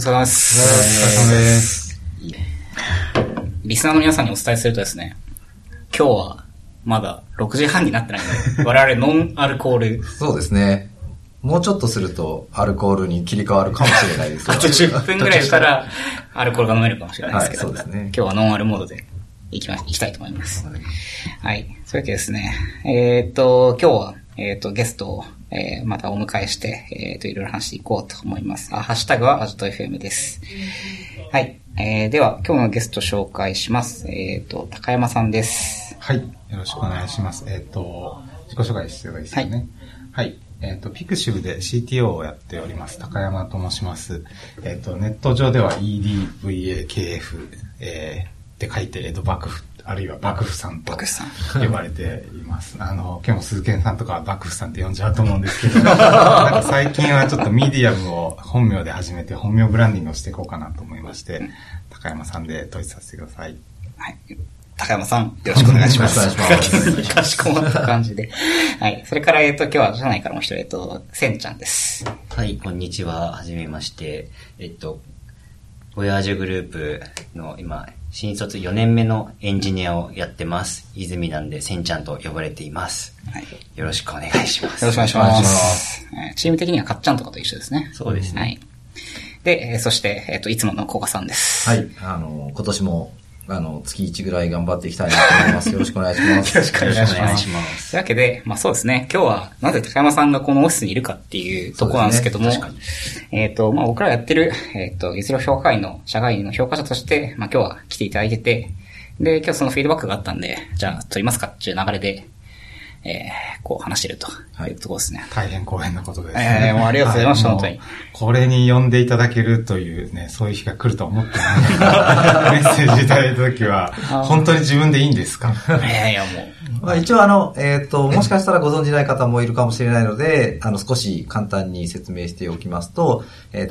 お疲れ様です。リスナーの皆さんにお伝えするとですね、今日はまだ6時半になってないので、我々ノンアルコール。そうですね。もうちょっとするとアルコールに切り替わるかもしれないですけど。あと10分ぐらいしたらアルコールが飲めるかもしれないですけど、はい、そうですね、今日はノンアルモードでいきたいと思います。はい。そういうわけですね。今日は、ゲストを、またお迎えして、いろいろ話していこうと思います。ハッシュタグはアジト FM です。はい。では、今日のゲスト紹介します。高山さんです。はい。よろしくお願いします。自己紹介していいですかね。はい。はい、ピクシブで CTO をやっております。高山と申します。ネット上では EDVAKF、って書いて、EDVAKF、あるいはVAKFさんと呼ばれています。今日も鈴研さんとかVAKFさんって呼んじゃうと思うんですけど、なんか最近はちょっとミディアムを本名で始めて、本名ブランディングをしていこうかなと思いまして、高山さんで統一させてください。はい。高山さん、よろしくお願いします。かしこまった感じで。はい。それから、今日は社内からも一人、センちゃんです。はい、こんにちは。はじめまして。Voyage Groupの今、新卒4年目のエンジニアをやってます。泉なんで、センちゃんと呼ばれています。はい。よろしくお願いします。よろしくお願いします。チーム的にはかっちゃんとかと一緒ですね。そうですね。はい。で、そして、いつもの古賀さんです。はい。今年も、月1ぐらい頑張っていきたいなと思います。よろしくお願いします。よろしくお願いします。というわけで、まあそうですね、今日はなぜ高山さんがこのオフィスにいるかっていうところなんですけども、ね、まあ僕らやってる、ゆずる評価会の社外の評価者として、まあ今日は来ていただいてて、で、今日そのフィードバックがあったんで、じゃあ撮りますかっていう流れで、こう話してるというところですね。はい、大変光栄なことですね。もうありがとうございました、本当に。これに呼んでいただけるというね、そういう日が来ると思ってない。メッセージいただいたときは、本当に自分でいいんですか？いや、もう。まあ、一応もしかしたらご存じない方もいるかもしれないので、少し簡単に説明しておきますと、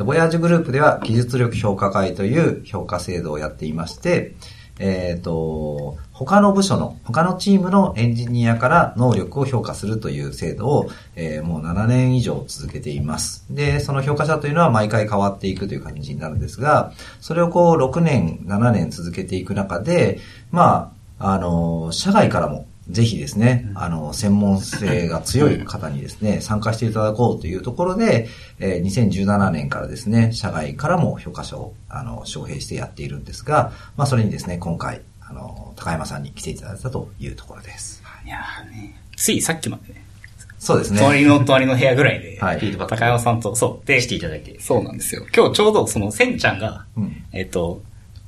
ボヤージュグループでは技術力評価会という評価制度をやっていまして、他のチームのエンジニアから能力を評価するという制度を、もう7年以上続けています。で、その評価者というのは毎回変わっていくという感じになるんですが、それをこう6年、7年続けていく中で、まあ、社外からもぜひですね、専門性が強い方にですね、参加していただこうというところで、2017年からですね、社外からも評価者を、招聘してやっているんですが、まあ、それにですね、今回、高山さんに来ていただいたというところです。いやーね、ついさっきまでね。そうですね。隣の部屋ぐらいで、はい、高山さんと、そう、で、来ていただいて。そうなんですよ。今日ちょうどその、センちゃんが、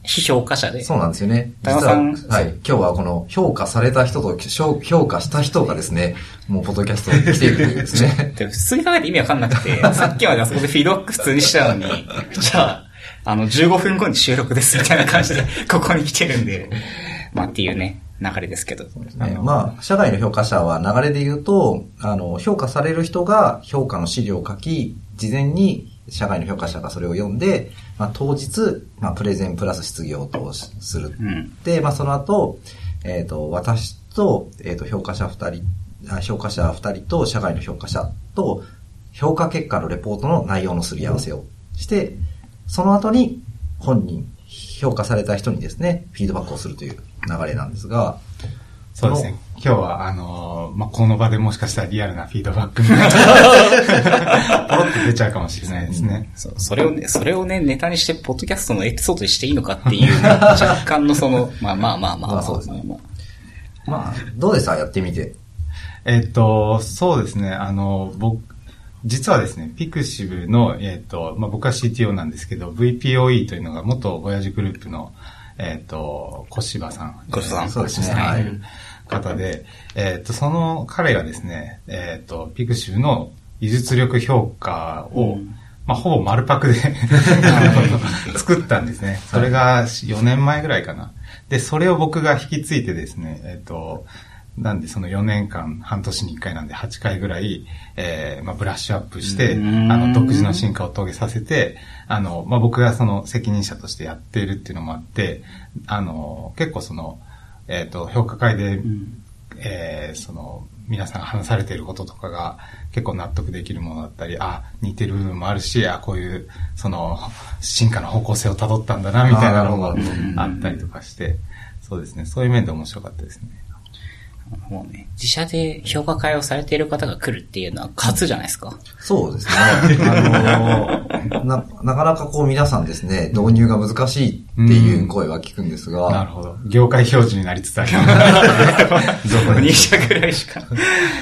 非評価者で。そうなんですよね。実は、はい。今日はこの評価された人と評価した人がですね、もうポッドキャストに来ているというですね。普通に考えて意味わかんなくて、さっきまであそこでフィードバック普通にしちゃうのに、じゃあ、15分後に収録ですみたいな感じで、ここに来てるんで、まあっていうね、流れですけど。そうですね。まあ、社外の評価者は流れで言うと、評価される人が評価の資料を書き、事前に社外の評価者がそれを読んで、まあ、当日、まあ、プレゼンプラス質疑応答をする。うん、で、まあ、その後、私と、評価者2人と社外の評価者と、評価結果のレポートの内容のすり合わせをして、その後に本人、評価された人にですね、フィードバックをするという流れなんですが、そうですね。今日は、まあ、この場でもしかしたらリアルなフィードバックにポロって出ちゃうかもしれないですね。そう、それをね、ネタにして、ポッドキャストのエピソードにしていいのかっていう、ね、若干のその、まあ、そうですね。まあ、どうでした？やってみて。そうですね、実はですね、ピクシブの、まあ、僕は CTO なんですけど、VPOE というのが元ボヤージュグループの、小柴さん。そうですね。はい。方で、その彼がですね、ピクシブの技術力評価を、まあ、ほぼ丸パクで作ったんですね。それが4年前ぐらいかな。で、それを僕が引き継いでですね、なんでその4年間、半年に1回なんで8回ぐらい、まあ、ブラッシュアップして、独自の進化を遂げさせて、まあ、僕がその責任者としてやっているっていうのもあって、結構その、評価会で、その、皆さん話されていることとかが結構納得できるものだったり、あ、似てる部分もあるし、あ、こういうその進化の方向性をたどったんだなみたいなのがあったりとかして、そうですね、そういう面で面白かったですね。もうね、自社で評価会をされている方が来るっていうのは初じゃないですか。そうですね。なかなかこう皆さんですね、導入が難しいっていう声は聞くんですが。なるほど。業界表示になりつつあります。2社くらいしか。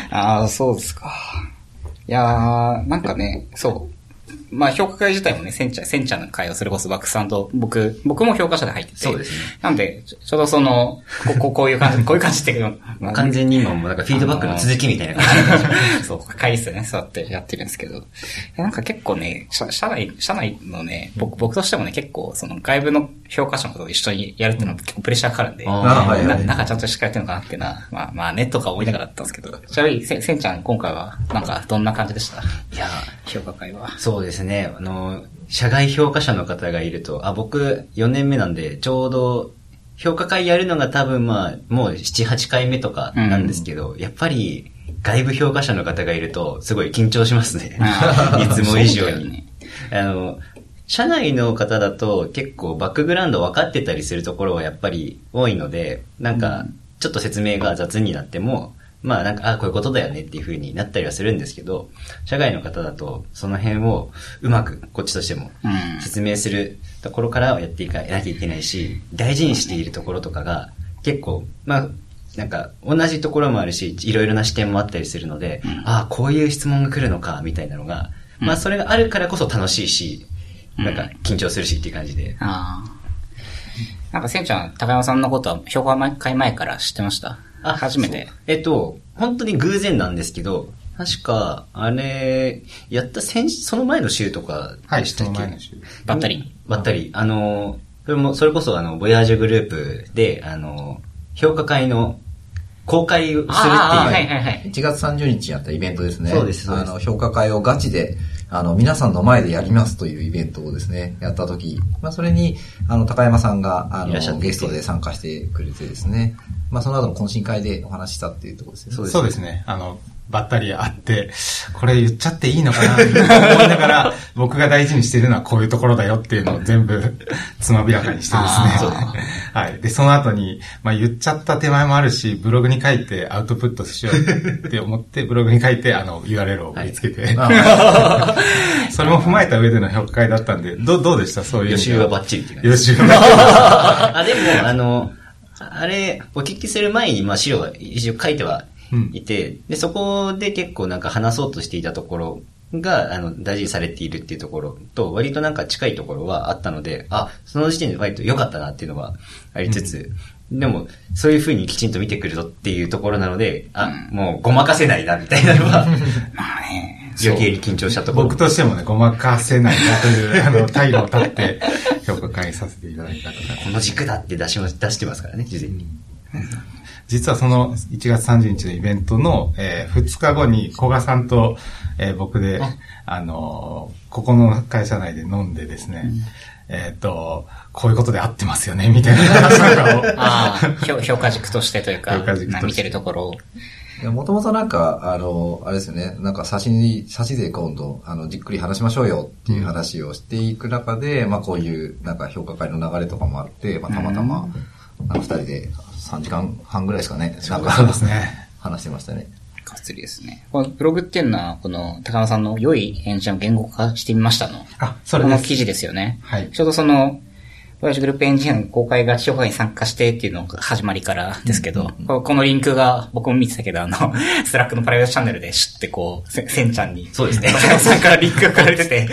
ああ、そうですか。いやー、なんかね、そう。まあ評価会自体もね、センチャの会をそれこそバックさんと僕も評価者で入ってて。そうですね。なんで、ちょうどその、こういう感じっていうの。完全に今もなんかフィードバックの続きみたいな感じ。そう、会議室ね、座ってやってるんですけど。なんか結構ね、社内のね、僕としてもね、結構その外部の評価者のことを一緒にやるっていうのは結構プレッシャーかかるんで、なんかちゃんとしっかりやってるのかなっていうのは、まあねとか思いながらだったんですけど。ちなみに、センちゃん今回はなんかどんな感じでした？いや、評価会は。そうですね、社外評価者の方がいると、あ、僕4年目なんで、ちょうど評価会やるのが多分まあ、もう7、8回目とかなんですけど、やっぱり外部評価者の方がいると、すごい緊張しますね。いつも以上に。ね、社内の方だと結構バックグラウンド分かってたりするところはやっぱり多いので、なんかちょっと説明が雑になっても、まあなんか、あ、こういうことだよねっていう風になったりはするんですけど、社外の方だとその辺をうまくこっちとしても説明するところからやっていかなきゃいけないし、大事にしているところとかが結構、まあなんか同じところもあるし、いろいろな視点もあったりするので、ああ、こういう質問が来るのかみたいなのが、まあそれがあるからこそ楽しいし、なんか緊張するしっていう感じで。ああ。なんかセンちゃん、高山さんのことは評価会前から知ってました？あ、初めて。本当に偶然なんですけど、確か、あれ、やったその前の週とかでしたっけ？はい、その前の週。ばったり。それこそVoyage Group で、評価会の公開をするっていう。はいはいはい。1月30日にあったイベントですね。そうです。評価会をガチで、皆さんの前でやりますというイベントをですね、やったとき、まあ、それに、高山さんが、ゲストで参加してくれてですね、まあ、その後の懇親会でお話したっていうところですよね。そうですね。ばったり会って、これ言っちゃっていいのかなって思いながら、僕が大事にしてるのはこういうところだよっていうのを全部つまびらかにしてですね。はい。で、その後に、まあ、言っちゃった手前もあるし、ブログに書いてアウトプットしようって思って、ブログに書いて、URL を見つけて。はい、それも踏まえた上での評価会だったんで、どうでした？そういう。予習はバッチリって感じ。あ、でも、あれ、お聞きする前に、まあ、資料は一応書いてはいて、で、そこで結構なんか話そうとしていたところが、大事にされているっていうところと、割となんか近いところはあったので、あ、その時点で割と良かったなっていうのはありつつ、でも、そういう風にきちんと見てくるぞっていうところなので、あ、もうごまかせないな、みたいなのは、余計に緊張したところ。僕としてもね、ごまかせないなという、態度を立って、評価会させていただいたとか。この軸だって出してますからね、事前に。実はその1月30日のイベントの、2日後に古賀さんと、僕で、ここの会社内で飲んでですね、こういうことで合ってますよね、みたいな話なんかを。評価軸としてというか、見てるところを。もともとなんか、あれですよね、なんか差しで今度、じっくり話しましょうよっていう話をしていく中で、まあこういう、なんか評価会の流れとかもあって、まあたまたま、2人で3時間半ぐらいですかね、なんか話してましたね。かっつりですね。このブログっていうのは、この高野さんの良い返事を言語化してみましたの。あ、それです。この記事ですよね。はい。ちょうどその、Voyage Group エンジニアの公開が評価に参加してっていうのが始まりからですけど、このリンクが僕も見てたけど、スラックのプライベートチャンネルで知ってこう、センちゃんに。そうですね。高野さんからリンクが書かれてて、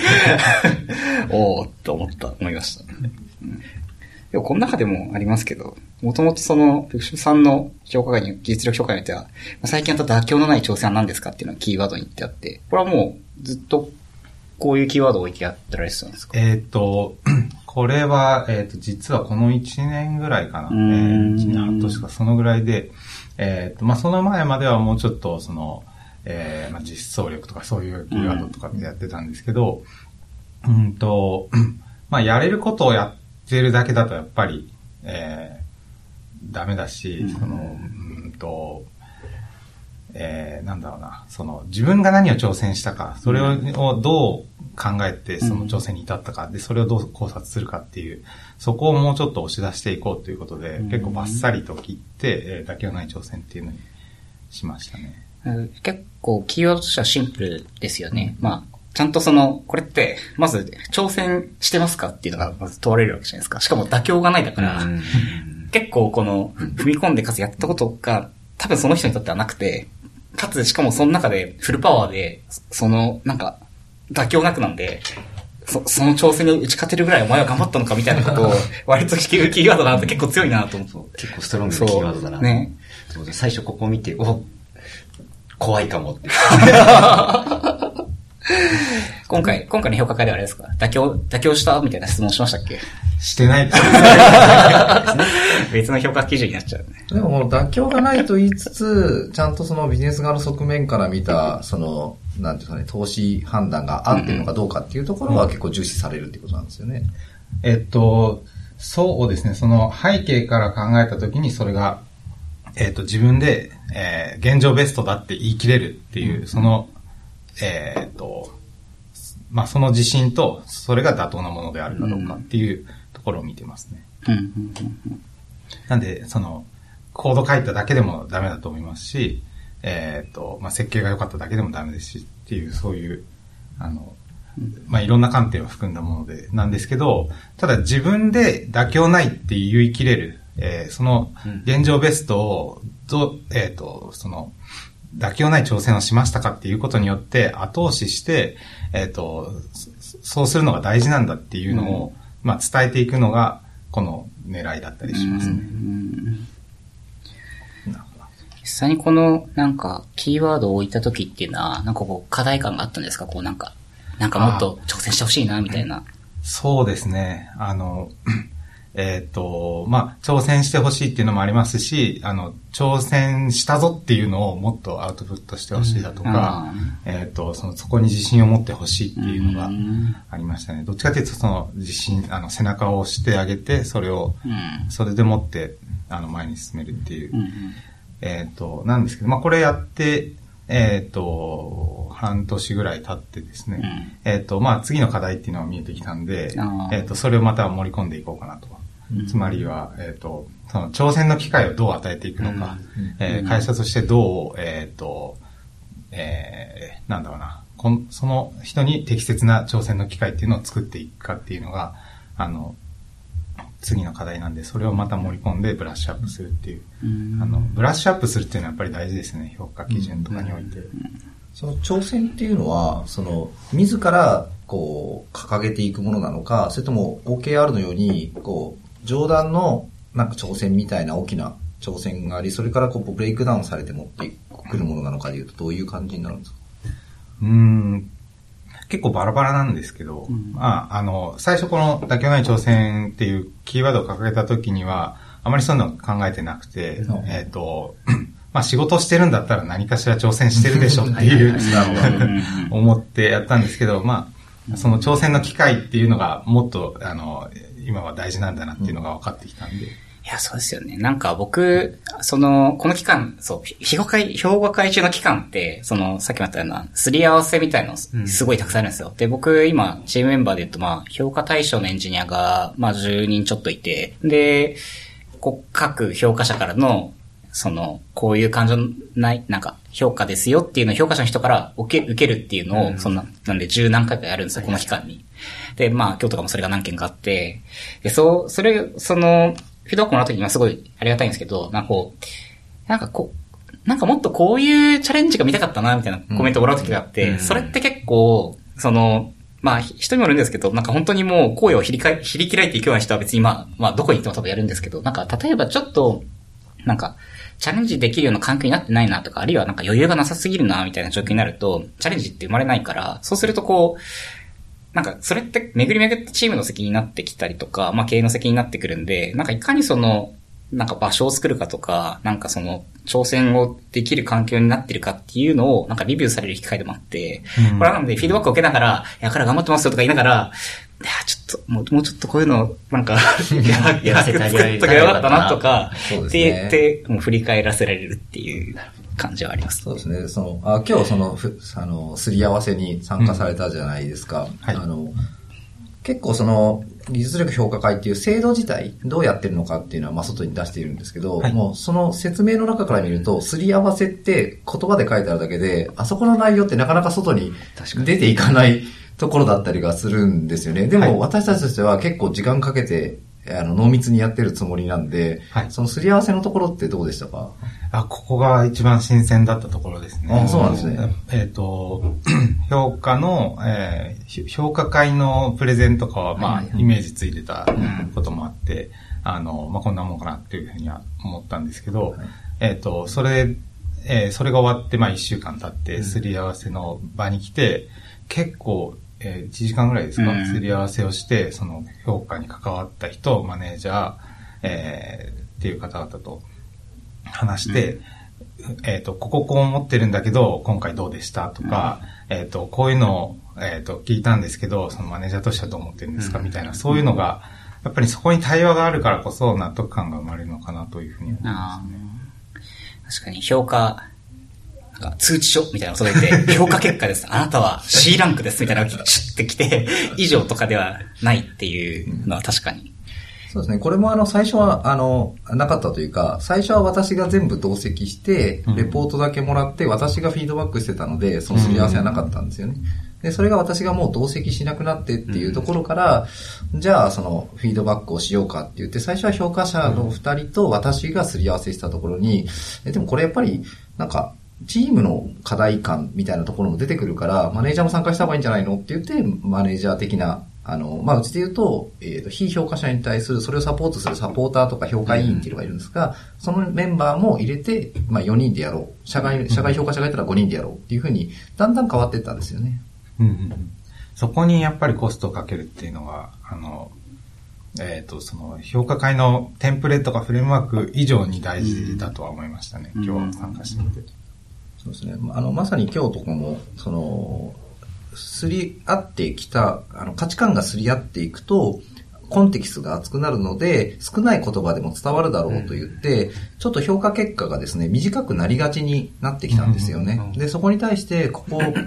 おーっと思いました。でもこの中でもありますけど、もともとその、福島さんの評価会に、技術力評価会においては、最近あった妥協のない挑戦は何ですかっていうのがキーワードに言ってあって、これはもうずっとこういうキーワードを置いてやってられてたんですか？これは、実はこの1年ぐらいかな。1年半年かそのぐらいで、まあ、その前まではもうちょっと、その、まあ、実装力とかそういうキーワードとかでやってたんですけど、まあ、やれることをやって、してるだけだとやっぱり、ダメだし、その、なんだろうな、その自分が何を挑戦したか、それをどう考えてその挑戦に至ったか、でそれをどう考察するかっていう、そこをもうちょっと押し出していこうということで、結構バッサリと切って、妥協ない挑戦っていうのにしましたね。結構キーワードとしてはシンプルですよね。まあちゃんとそのこれってまず挑戦してますかっていうのがまず問われるわけじゃないですか。しかも妥協がないだから、結構この踏み込んでかつやったことが多分その人にとってはなくて、かつしかもその中でフルパワーでそのなんか妥協なくなんで、その挑戦に打ち勝てるぐらいお前は頑張ったのかみたいなことを割と聞くキーワードだなって結構強いなと思って、結構ストロングなキーワードだな。ね。最初ここを見て怖いかもって。今回の評価会ではあれですか、妥協したみたいな質問しましたっけ？してないと別の評価基準になっちゃうね。でもこの妥協がないと言いつつ、ちゃんとそのビジネス側の側面から見た、その、なんていうかね、投資判断が合ってるのかどうかっていうところは結構重視されるってことなんですよね。そうですね、その背景から考えたときにそれが、自分で、現状ベストだって言い切れるっていう、その、まあ、その自信と、それが妥当なものであるかどうかっていうところを見てますね。なんで、その、コード書いただけでもダメだと思いますし、まあ、設計が良かっただけでもダメですしっていう、そういう、まあ、いろんな観点を含んだもので、なんですけど、ただ自分で妥協ないって言い切れる、その、現状ベストを、その、妥協ない挑戦をしましたかっていうことによって後押しして、そうするのが大事なんだっていうのを、まあ伝えていくのがこの狙いだったりしますね。実際にこのなんかキーワードを置いた時っていうのはなんかこう課題感があったんですか？こうなんかもっと挑戦してほしいなみたいな。そうですね。まあ、挑戦してほしいっていうのもありますし、挑戦したぞっていうのをもっとアウトプットしてほしいだとか、そこに自信を持ってほしいっていうのがありましたね。どっちかというと、その自信、背中を押してあげて、それでもって、前に進めるっていう。なんですけど、まあ、これやって、半年ぐらい経ってですね、まあ、次の課題っていうのが見えてきたんで、それをまた盛り込んでいこうかなと。つまりは、その挑戦の機会をどう与えていくのか、会社としてどう、なんだろうな、その人に適切な挑戦の機会っていうのを作っていくかっていうのが、次の課題なんで、それをまた盛り込んでブラッシュアップするっていう、ブラッシュアップするっていうのはやっぱり大事ですね、評価基準とかにおいて。その挑戦っていうのは、その、自ら、こう、掲げていくものなのか、それとも OKR のように、こう、上段のなんか挑戦みたいな大きな挑戦があり、それからこうブレイクダウンされて持ってくるものなのかでいうと、どういう感じになるんですか？結構バラバラなんですけど、まあ、最初この妥協ない挑戦っていうキーワードを掲げた時には、あまりそういうの考えてなくて、まあ仕事してるんだったら何かしら挑戦してるでしょっていう思ってやったんですけど、まあ、その挑戦の機会っていうのがもっと、今は大事なんだなっていうのが分かってきたんで。いや、そうですよね。なんか僕、この期間、評価会中の期間って、さっきも言ったような、すり合わせみたいなのすごいたくさんあるんですよ。で、僕、今、チームメンバーで言うと、まあ、評価対象のエンジニアが、まあ、10人ちょっといて、で、各評価者からの、こういう感情ない、なんか、評価ですよっていうのを評価者の人から受けるっていうのを、なんで十何回かやるんですよ、この期間に。で、まあ、今日とかもそれが何件かあって、で、フィードバックもらうときにはすごいありがたいんですけど、なんかもっとこういうチャレンジが見たかったな、みたいなコメントもらうときがあって、それって結構、まあ、人にもいるんですけど、なんか本当にもう、声をひりきらいていくような人は別にまあ、どこに行っても多分やるんですけど、なんか、例えばちょっと、なんか、チャレンジできるような環境になってないなとか、あるいはなんか余裕がなさすぎるな、みたいな状況になると、チャレンジって生まれないから、そうするとこう、なんか、それって、巡り巡ってチームの責任になってきたりとか、まあ、経営の責任になってくるんで、なんか、いかになんか場所を作るかとか、なんか挑戦をできる環境になってるかっていうのを、なんかリビューされる機会でもあって、これはなので、フィードバックを受けながら、いや、から頑張ってますよとか言いながら、いや、ちょっと、もうちょっとこういうの、なんか、やらせてあげられたらよかったなとか、って、もう振り返らせられるっていう。感じはあります。そうですね。今日すり合わせに参加されたじゃないですか。うん、はい、結構技術力評価会っていう制度自体どうやってるのかっていうのは外に出しているんですけど、はい、もうその説明の中から見ると、すり合わせって言葉で書いてあるだけで、あそこの内容ってなかなか外に出ていかないところだったりがするんですよね。でも私たちとしては結構時間かけて濃密にやってるつもりなんで、はい、そのすり合わせのところってどうでしたか？あ、ここが一番新鮮だったところですね。あ、そうなんですね。評価会のプレゼンとかは、まあ、イメージついてたこともあって、まあ、こんなもんかなっていうふうには思ったんですけど、はい、それが終わって、まあ、1週間経って、すり合わせの場に来て、結構、1時間ぐらいですか、すり合わせをして、その評価に関わった人、マネージャー、っていう方々と話して、こう思ってるんだけど、今回どうでしたとか、こういうのを、聞いたんですけど、そのマネージャーとしてはどう思ってるんですかみたいな、そういうのが、やっぱりそこに対話があるからこそ納得感が生まれるのかなというふうに思いますね。確かに評価、なんか通知書みたいなのを届いて、評価結果です。あなたは C ランクですみたいなのがシュッてきて、以上とかではないっていうのは確かに。そうですね。これも最初は、なかったというか、最初は私が全部同席して、レポートだけもらって、私がフィードバックしてたので、そのすり合わせはなかったんですよね。で、それが私がもう同席しなくなってっていうところから、じゃあフィードバックをしようかって言って、最初は評価者の二人と私がすり合わせしたところに、でもこれやっぱり、なんか、チームの課題感みたいなところも出てくるから、マネージャーも参加した方がいいんじゃないのって言って、マネージャー的な、まあ、うちで言うと、非評価者に対する、それをサポートするサポーターとか評価委員っていうのがいるんですが、そのメンバーも入れて、まあ、4人でやろう。社外評価者がいたら5人でやろうっていうふうに、だんだん変わっていったんですよね。うんうん。そこにやっぱりコストをかけるっていうのは、評価会のテンプレートかフレームワーク以上に大事だとは思いましたね。今日参加してみて。そうですね。まさに今日とかも、すり合ってきた、価値観がすり合っていくと、コンテキストが厚くなるので、少ない言葉でも伝わるだろうと言って、ちょっと評価結果がですね、短くなりがちになってきたんですよね。で、そこに対して、今シ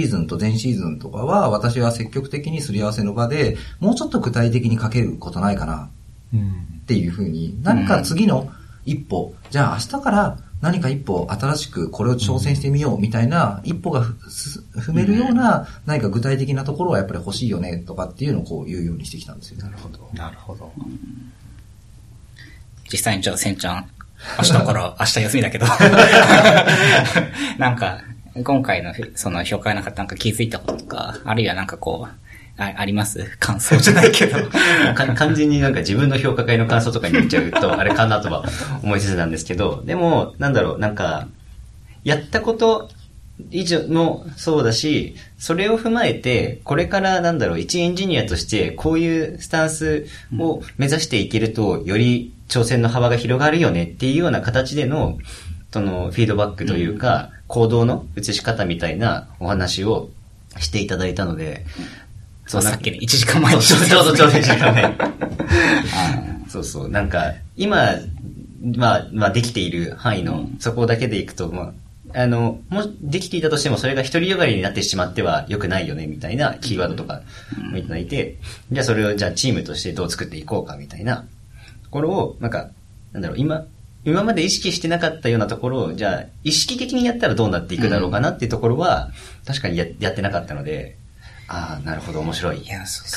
ーズンと前シーズンとかは、私は積極的にすり合わせの場で、もうちょっと具体的に書けることないかな、っていうふうに、何か次の一歩、じゃあ明日から、何か一歩新しくこれを挑戦してみようみたいな一歩が踏めるような何か具体的なところはやっぱり欲しいよねとかっていうのをこう言うようにしてきたんですよ。なるほど。なるほど。実際にじゃあせんちゃん、明日休みだけどなんか今回のその評価の方なんか気づいたこととか、あるいはなんかこう、あります感想じゃないけど完全になんか自分の評価会の感想とかに言っちゃうとあれかなとは思いつつなんですけど、でもなんだろう、なんかやったこと以上もそうだし、それを踏まえてこれからなんだろう、一エンジニアとしてこういうスタンスを目指していけるとより挑戦の幅が広がるよねっていうような形でのそのフィードバックというか、行動の移し方みたいなお話をしていただいたので、そう、さっきね、1時間前にちょうど1時間前そうそう、なんか、今、まあ、できている範囲の、そこだけでいくと、まあ、もしできていたとしても、それが独りよがりになってしまっては良くないよね、みたいなキーワードとかもいただいて、じゃあそれを、じゃあチームとしてどう作っていこうか、みたいなところを、なんか、なんだろう、今まで意識してなかったようなところを、じゃあ、意識的にやったらどうなっていくだろうかなっていうところは、確かにやってなかったので、ああ、なるほど、面白い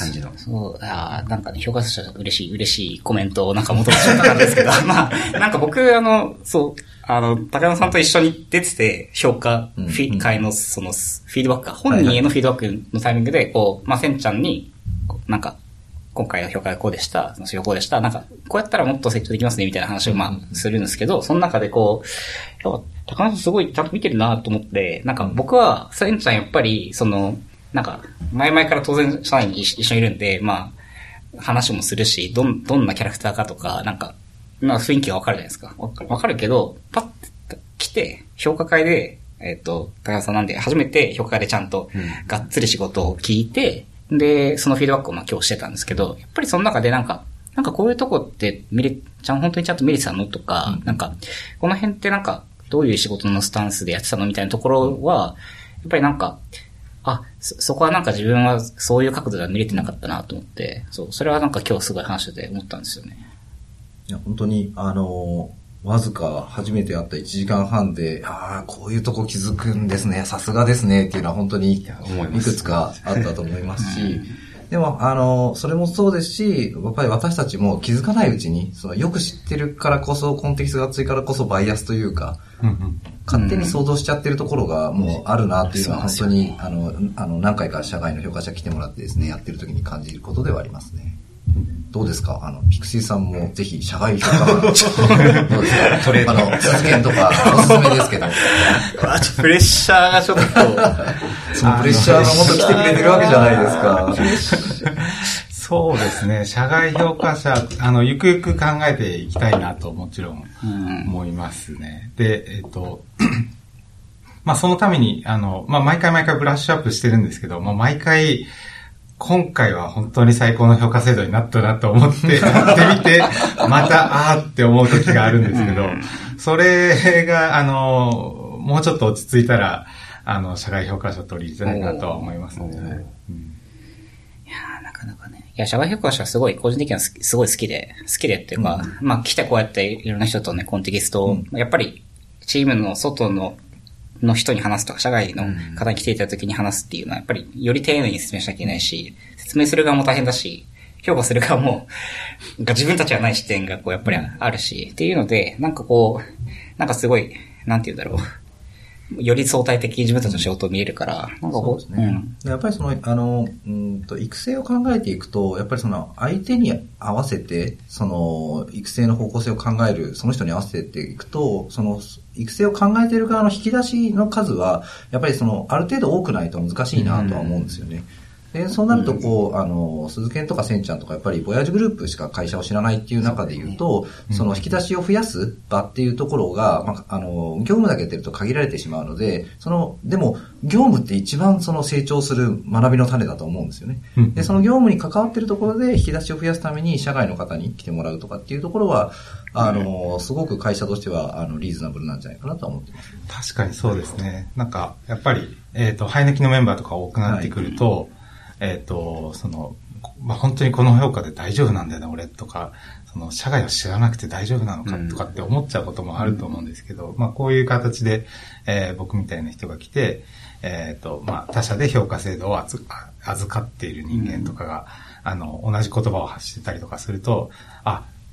感じの。そう、ああ、なんかね、評価者嬉しいコメントをなんか求めちゃったんですけど、まあ、なんか僕、高山さんと一緒に出てて、評価会のフィードバック、本人へのフィードバックのタイミングで、こう、まあ、せんちゃんに、なんか、今回の評価がこうでした、その評価こうでした、なんか、こうやったらもっと成長できますね、みたいな話を、まあ、するんですけど、その中でこう、高山さんすごいちゃんと見てるなと思って、なんか僕は、せんちゃんやっぱり、なんか、前々から当然社内に一緒にいるんで、まあ、話もするし、どんなキャラクターかとか、なんか、雰囲気がわかるじゃないですか。わかるけど、パッと来て、評価会で、高山さんなんで、初めて評価会でちゃんと、がっつり仕事を聞いて、で、そのフィードバックをまあ今日してたんですけど、やっぱりその中でなんかこういうとこって本当にちゃんと見れてたのとか、なんか、この辺ってなんか、どういう仕事のスタンスでやってたのみたいなところは、やっぱりなんか、そこはなんか自分はそういう角度では見れてなかったなと思って、そう、それはなんか今日すごい話してて思ったんですよね。いや、本当に、わずか初めて会った1時間半で、こういうとこ気づくんですね、さすがですね、っていうのは本当にいくつかあったと思いますし、でも、それもそうですし、やっぱり私たちも気づかないうちに、そのよく知ってるからこそ、コンテキストが厚いからこそバイアスというか、勝手に想像しちゃってるところがもうあるなっていうのは本当に、何回か社外の評価者来てもらってですね、やってる時に感じることではありますね。どうですか、ピクシーさんもぜひ社外評価どうですかトレード実現とかおすすめですけどプレッシャーがちょっとそのプレッシャーがもっと来てくれてるわけじゃないですかそうですね、社外評価者ゆくゆく考えていきたいなともちろん思いますね。でまあそのために毎回ブラッシュアップしてるんですけども、毎回今回は本当に最高の評価制度になったなと思ってやってみて、またって思う時があるんですけど、それがもうちょっと落ち着いたら社外評価者取り入れたいなとは思いますね。いやーなかなかね、いや社外評価者はすごい個人的にはすごい好きでっていうか、まあ来てこうやっていろんな人とねコンテキストを、やっぱりチームの外の人に話すとか、社外の方に来ていた時に話すっていうのは、やっぱりより丁寧に説明しなきゃいけないし、説明する側も大変だし、評価する側も、自分たちはない視点がこうやっぱりあるし、っていうので、なんかこう、なんかすごい、なんて言うんだろう。より相対的に自分たちの仕事を見えるから、なんかこう、そうですね。やっぱりその、育成を考えていくと、やっぱりその、相手に合わせて、その、育成の方向性を考える、その人に合わせていくと、その、育成を考えている側の引き出しの数は、やっぱりその、ある程度多くないと難しいなとは思うんですよね。で、そうなると、こう、鈴研とかセンちゃんとか、やっぱり、ボヤージグループしか会社を知らないっていう中で言うと、その引き出しを増やす場っていうところが、業務だけやってると限られてしまうので、でも、業務って一番その成長する学びの種だと思うんですよね。で、その業務に関わってるところで引き出しを増やすために、社外の方に来てもらうとかっていうところは、すごく会社としては、リーズナブルなんじゃないかなと思ってます。確かにそうですね。なんか、やっぱり、生え抜きのメンバーとか多くなってくると、本当にこの評価で大丈夫なんだよね、俺とか、その、社外を知らなくて大丈夫なのかとかって思っちゃうこともあると思うんですけど、こういう形で、僕みたいな人が来て、他社で評価制度を預かっている人間とかが、同じ言葉を発してたりとかすると、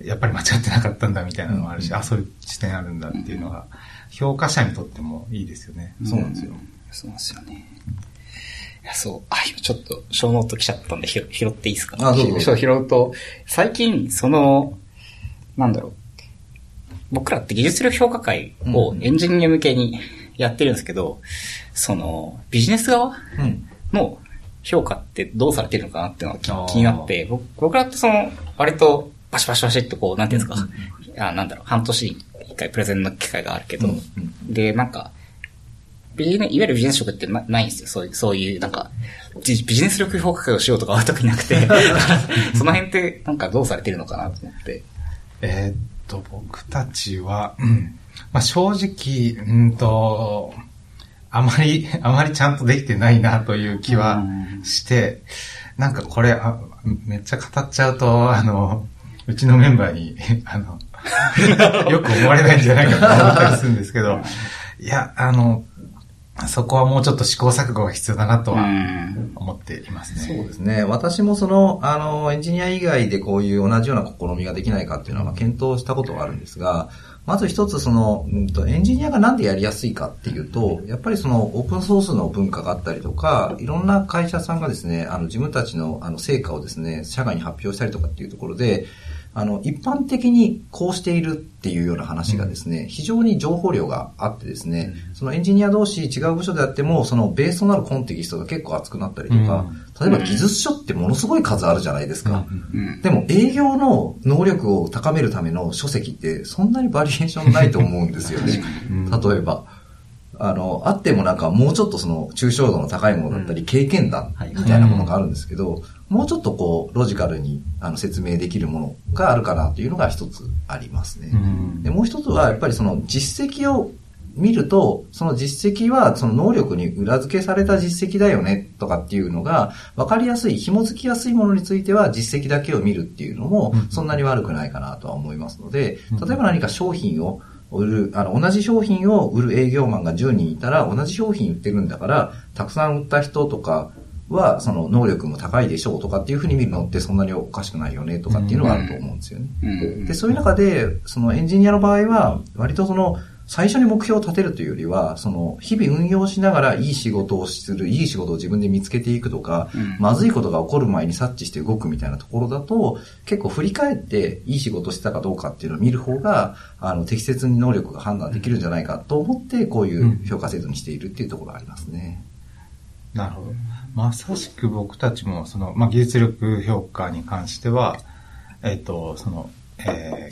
やっぱり間違ってなかったんだみたいなのもあるし、そういう視点あるんだっていうのが、評価者にとってもいいですよね。そうなんですよ。そうなんですよね。いや、そう。今ちょっと、小ノート来ちゃったんで、拾っていいですか？拾うと、最近、僕らって技術力評価会をエンジニア向けにやってるんですけど、その、ビジネス側の評価ってどうされてるのかなっていうのが気になって、僕らってその、割と、バシッとこう、なんていうんですか、半年に一回プレゼンの機会があるけど、で、いわゆるビジネス職ってないんですよ。そういう、ビジネス力評価会をしようとかは特になくて、その辺ってどうされてるのかなと思って。僕たちは、正直、あまりちゃんとできてないなという気はして、これ、めっちゃ語っちゃうと、うちのメンバーに、よく思われないんじゃないかと思ったりするんですけど、いや、そこはもうちょっと試行錯誤が必要だなとは思っていますね。そうですね。私もエンジニア以外でこういう同じような試みができないかっていうのは検討したことがあるんですが、まず一つエンジニアがなんでやりやすいかっていうと、やっぱりオープンソースの文化があったりとか、いろんな会社さんがですね、自分たちの成果をですね、社外に発表したりとかっていうところで、一般的にこうしているっていうような話がですね、非常に情報量があってですね、そのエンジニア同士違う部署であっても、そのベースとなるコンテキストが結構厚くなったりとか、例えば技術書ってものすごい数あるじゃないですか。でも営業の能力を高めるための書籍ってそんなにバリエーションないと思うんですよね。例えば。あってももうちょっと抽象度の高いものだったり、経験談みたいなものがあるんですけど、もうちょっとこう、ロジカルに説明できるものがあるかなというのが一つありますね。で、もう一つはやっぱり実績を見ると、その実績はその能力に裏付けされた実績だよねとかっていうのが分かりやすい、紐づきやすいものについては実績だけを見るっていうのもそんなに悪くないかなとは思いますので、例えば何か商品を売る、同じ商品を売る営業マンが10人いたら、同じ商品売ってるんだからたくさん売った人とかはその能力も高いでしょうとかっていうふうに見るのってそんなにおかしくないよねとかっていうのがあると思うんですよね。で、そういう中でそのエンジニアの場合は割とその最初に目標を立てるというよりは、その日々運用しながらいい仕事をする、いい仕事を自分で見つけていくとか、まずいことが起こる前に察知して動くみたいなところだと、結構振り返っていい仕事してたかどうかっていうのを見る方が、適切に能力が判断できるんじゃないかと思って、こういう評価制度にしているっていうところがありますね。なるほど。まさしく僕たちも、技術力評価に関しては、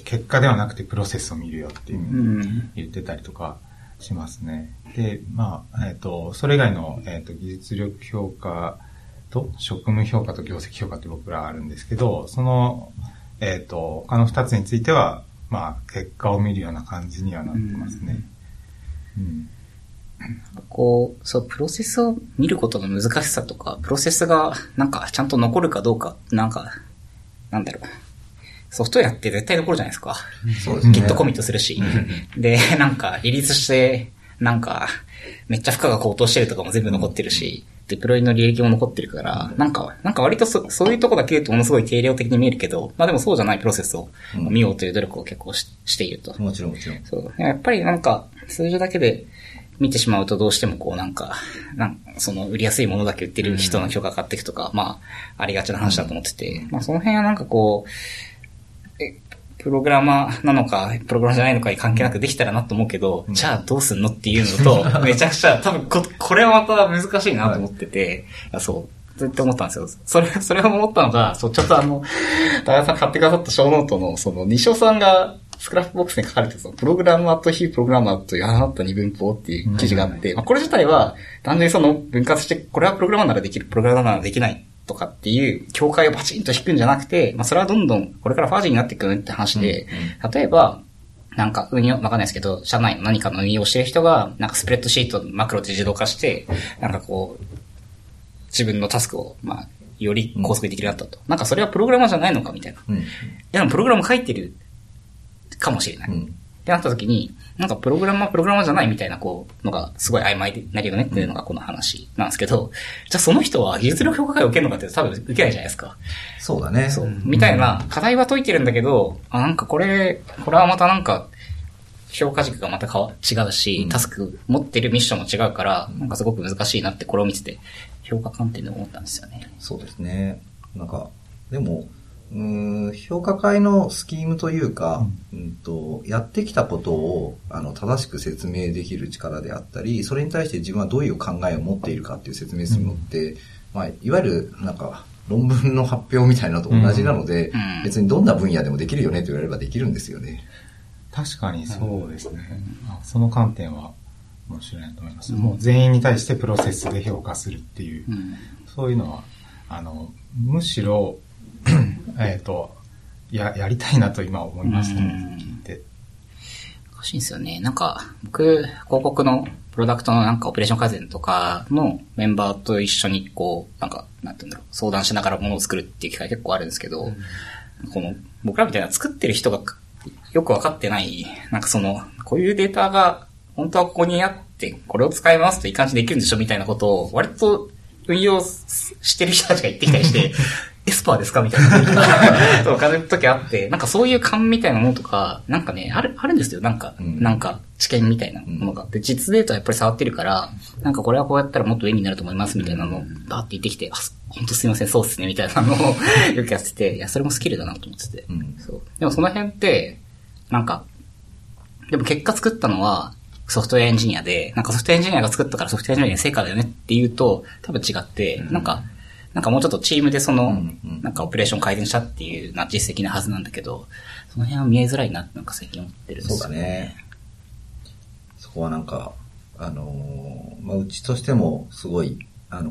結果ではなくてプロセスを見るよっていうふうに言ってたりとかしますね。で、それ以外の、技術力評価と職務評価と業績評価って僕らあるんですけど、その、他の2つについては、結果を見るような感じにはなってますね。プロセスを見ることの難しさとか、プロセスがちゃんと残るかどうか、ソフトウェアって絶対残るじゃないですか。そうですね。きっとコミットするし。で、リリースして、めっちゃ負荷が高騰してるとかも全部残ってるし、デプロイの履歴も残ってるから、割とそういうとこだけ言うとものすごい定量的に見えるけど、でもそうじゃないプロセスを見ようという努力を結構していると。もちろんもちろん。そう。やっぱり数字だけで見てしまうとどうしても売りやすいものだけ売ってる人の評価が上がっていくとか、ありがちな話だと思ってて、その辺はプログラマーなのか、プログラマーじゃないのかに関係なくできたらなと思うけど、じゃあどうすんのっていうのと、めちゃくちゃ、多分これはまた難しいなと思ってて、ずっと思ったんですよ。それを思ったのが、ちょっと高田さん買ってくださった小ノートの、西尾さんが、スクラップボックスに書かれてプログラマーと非プログラマーというあなた二分法っていう記事があって、これ自体は、単純に分割して、これはプログラマーならできる、プログラマーならできない。とかっていう境界をバチンと引くんじゃなくて、それはどんどんこれからファージーになっていくって話で、例えば運用わかんないですけど、社内の何かの運用をしている人がスプレッドシートマクロで自動化して自分のタスクをより高速にできるようになったと、それはプログラマーじゃないのかみたいな、いやでもプログラム書いてるかもしれない。ってなった時に、プログラマーじゃないみたいな、のがすごい曖昧になるよねっていうのがこの話なんですけど、じゃあその人は技術力評価会を受けるのかって多分受けないじゃないですか。そうだね。そう。みたいな、課題は解いてるんだけど、これはまた評価軸がまた違うし、タスク持ってるミッションも違うから、すごく難しいなってこれを見てて、評価観点で思ったんですよね。そうですね。でも、評価会のスキームというか、やってきたことを正しく説明できる力であったり、それに対して自分はどういう考えを持っているかっていう説明するのって、いわゆる論文の発表みたいなのと同じなので、別にどんな分野でもできるよねと言われればできるんですよね。確かにそうですね。その観点は面白いなと思います。もう全員に対してプロセスで評価するっていう、そういうのはむしろやりたいなと今思いましたね。聞いて。おかしいんですよね。僕、広告のプロダクトのオペレーション改善とかのメンバーと一緒になんて言うんだろう、相談しながら物を作るっていう機会結構あるんですけど、僕らみたいな作ってる人がよくわかってない、こういうデータが本当はここにあって、これを使いますといい感じでできるんでしょみたいなことを、割と運用してる人たちが言ってきたりして、エスパーですかみたいな。そう、感じの時あって、そういう勘みたいなものとか、あるんですよ。知見みたいなものが。で、実データはやっぱり触ってるから、これはこうやったらもっと上になると思います、みたいなのを、バーって言ってきて、ほんとすいません、そうっすね、みたいなのをよくやってて、いや、それもスキルだなと思ってて。そう。でもその辺って、でも結果作ったのは、ソフトウェアエンジニアで、ソフトウェアエンジニアが作ったからソフトウェアエンジニアの成果だよねっていうと、多分違って、もうちょっとチームでオペレーション改善したっていうな実績なはずなんだけど、その辺は見えづらいなって最近思ってるんですよね。そうだね。そこはうちとしてもすごい、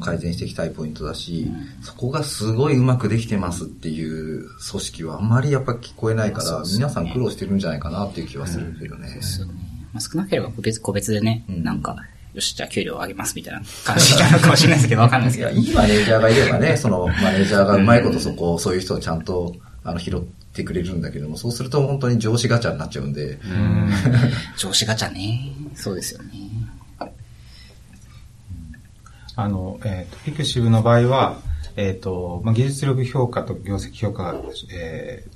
改善していきたいポイントだし、そこがすごいうまくできてますっていう組織はあんまりやっぱ聞こえないから、皆さん苦労してるんじゃないかなっていう気はするけどね。そうですよね。まあ、少なければ個別でね、うん、なんかよしじゃあ給料上げますみたいな感じなのかもしれないですけど、わかんないですけど、いいマネージャーがいればね、そのマネージャーがうまいことそういう人をちゃんと拾ってくれるんだけども、そうすると本当に上司ガチャになっちゃうんで、うん上司ガチャね、そうですよね。ピクシブの場合は、まあ、技術力評価と業績評価が、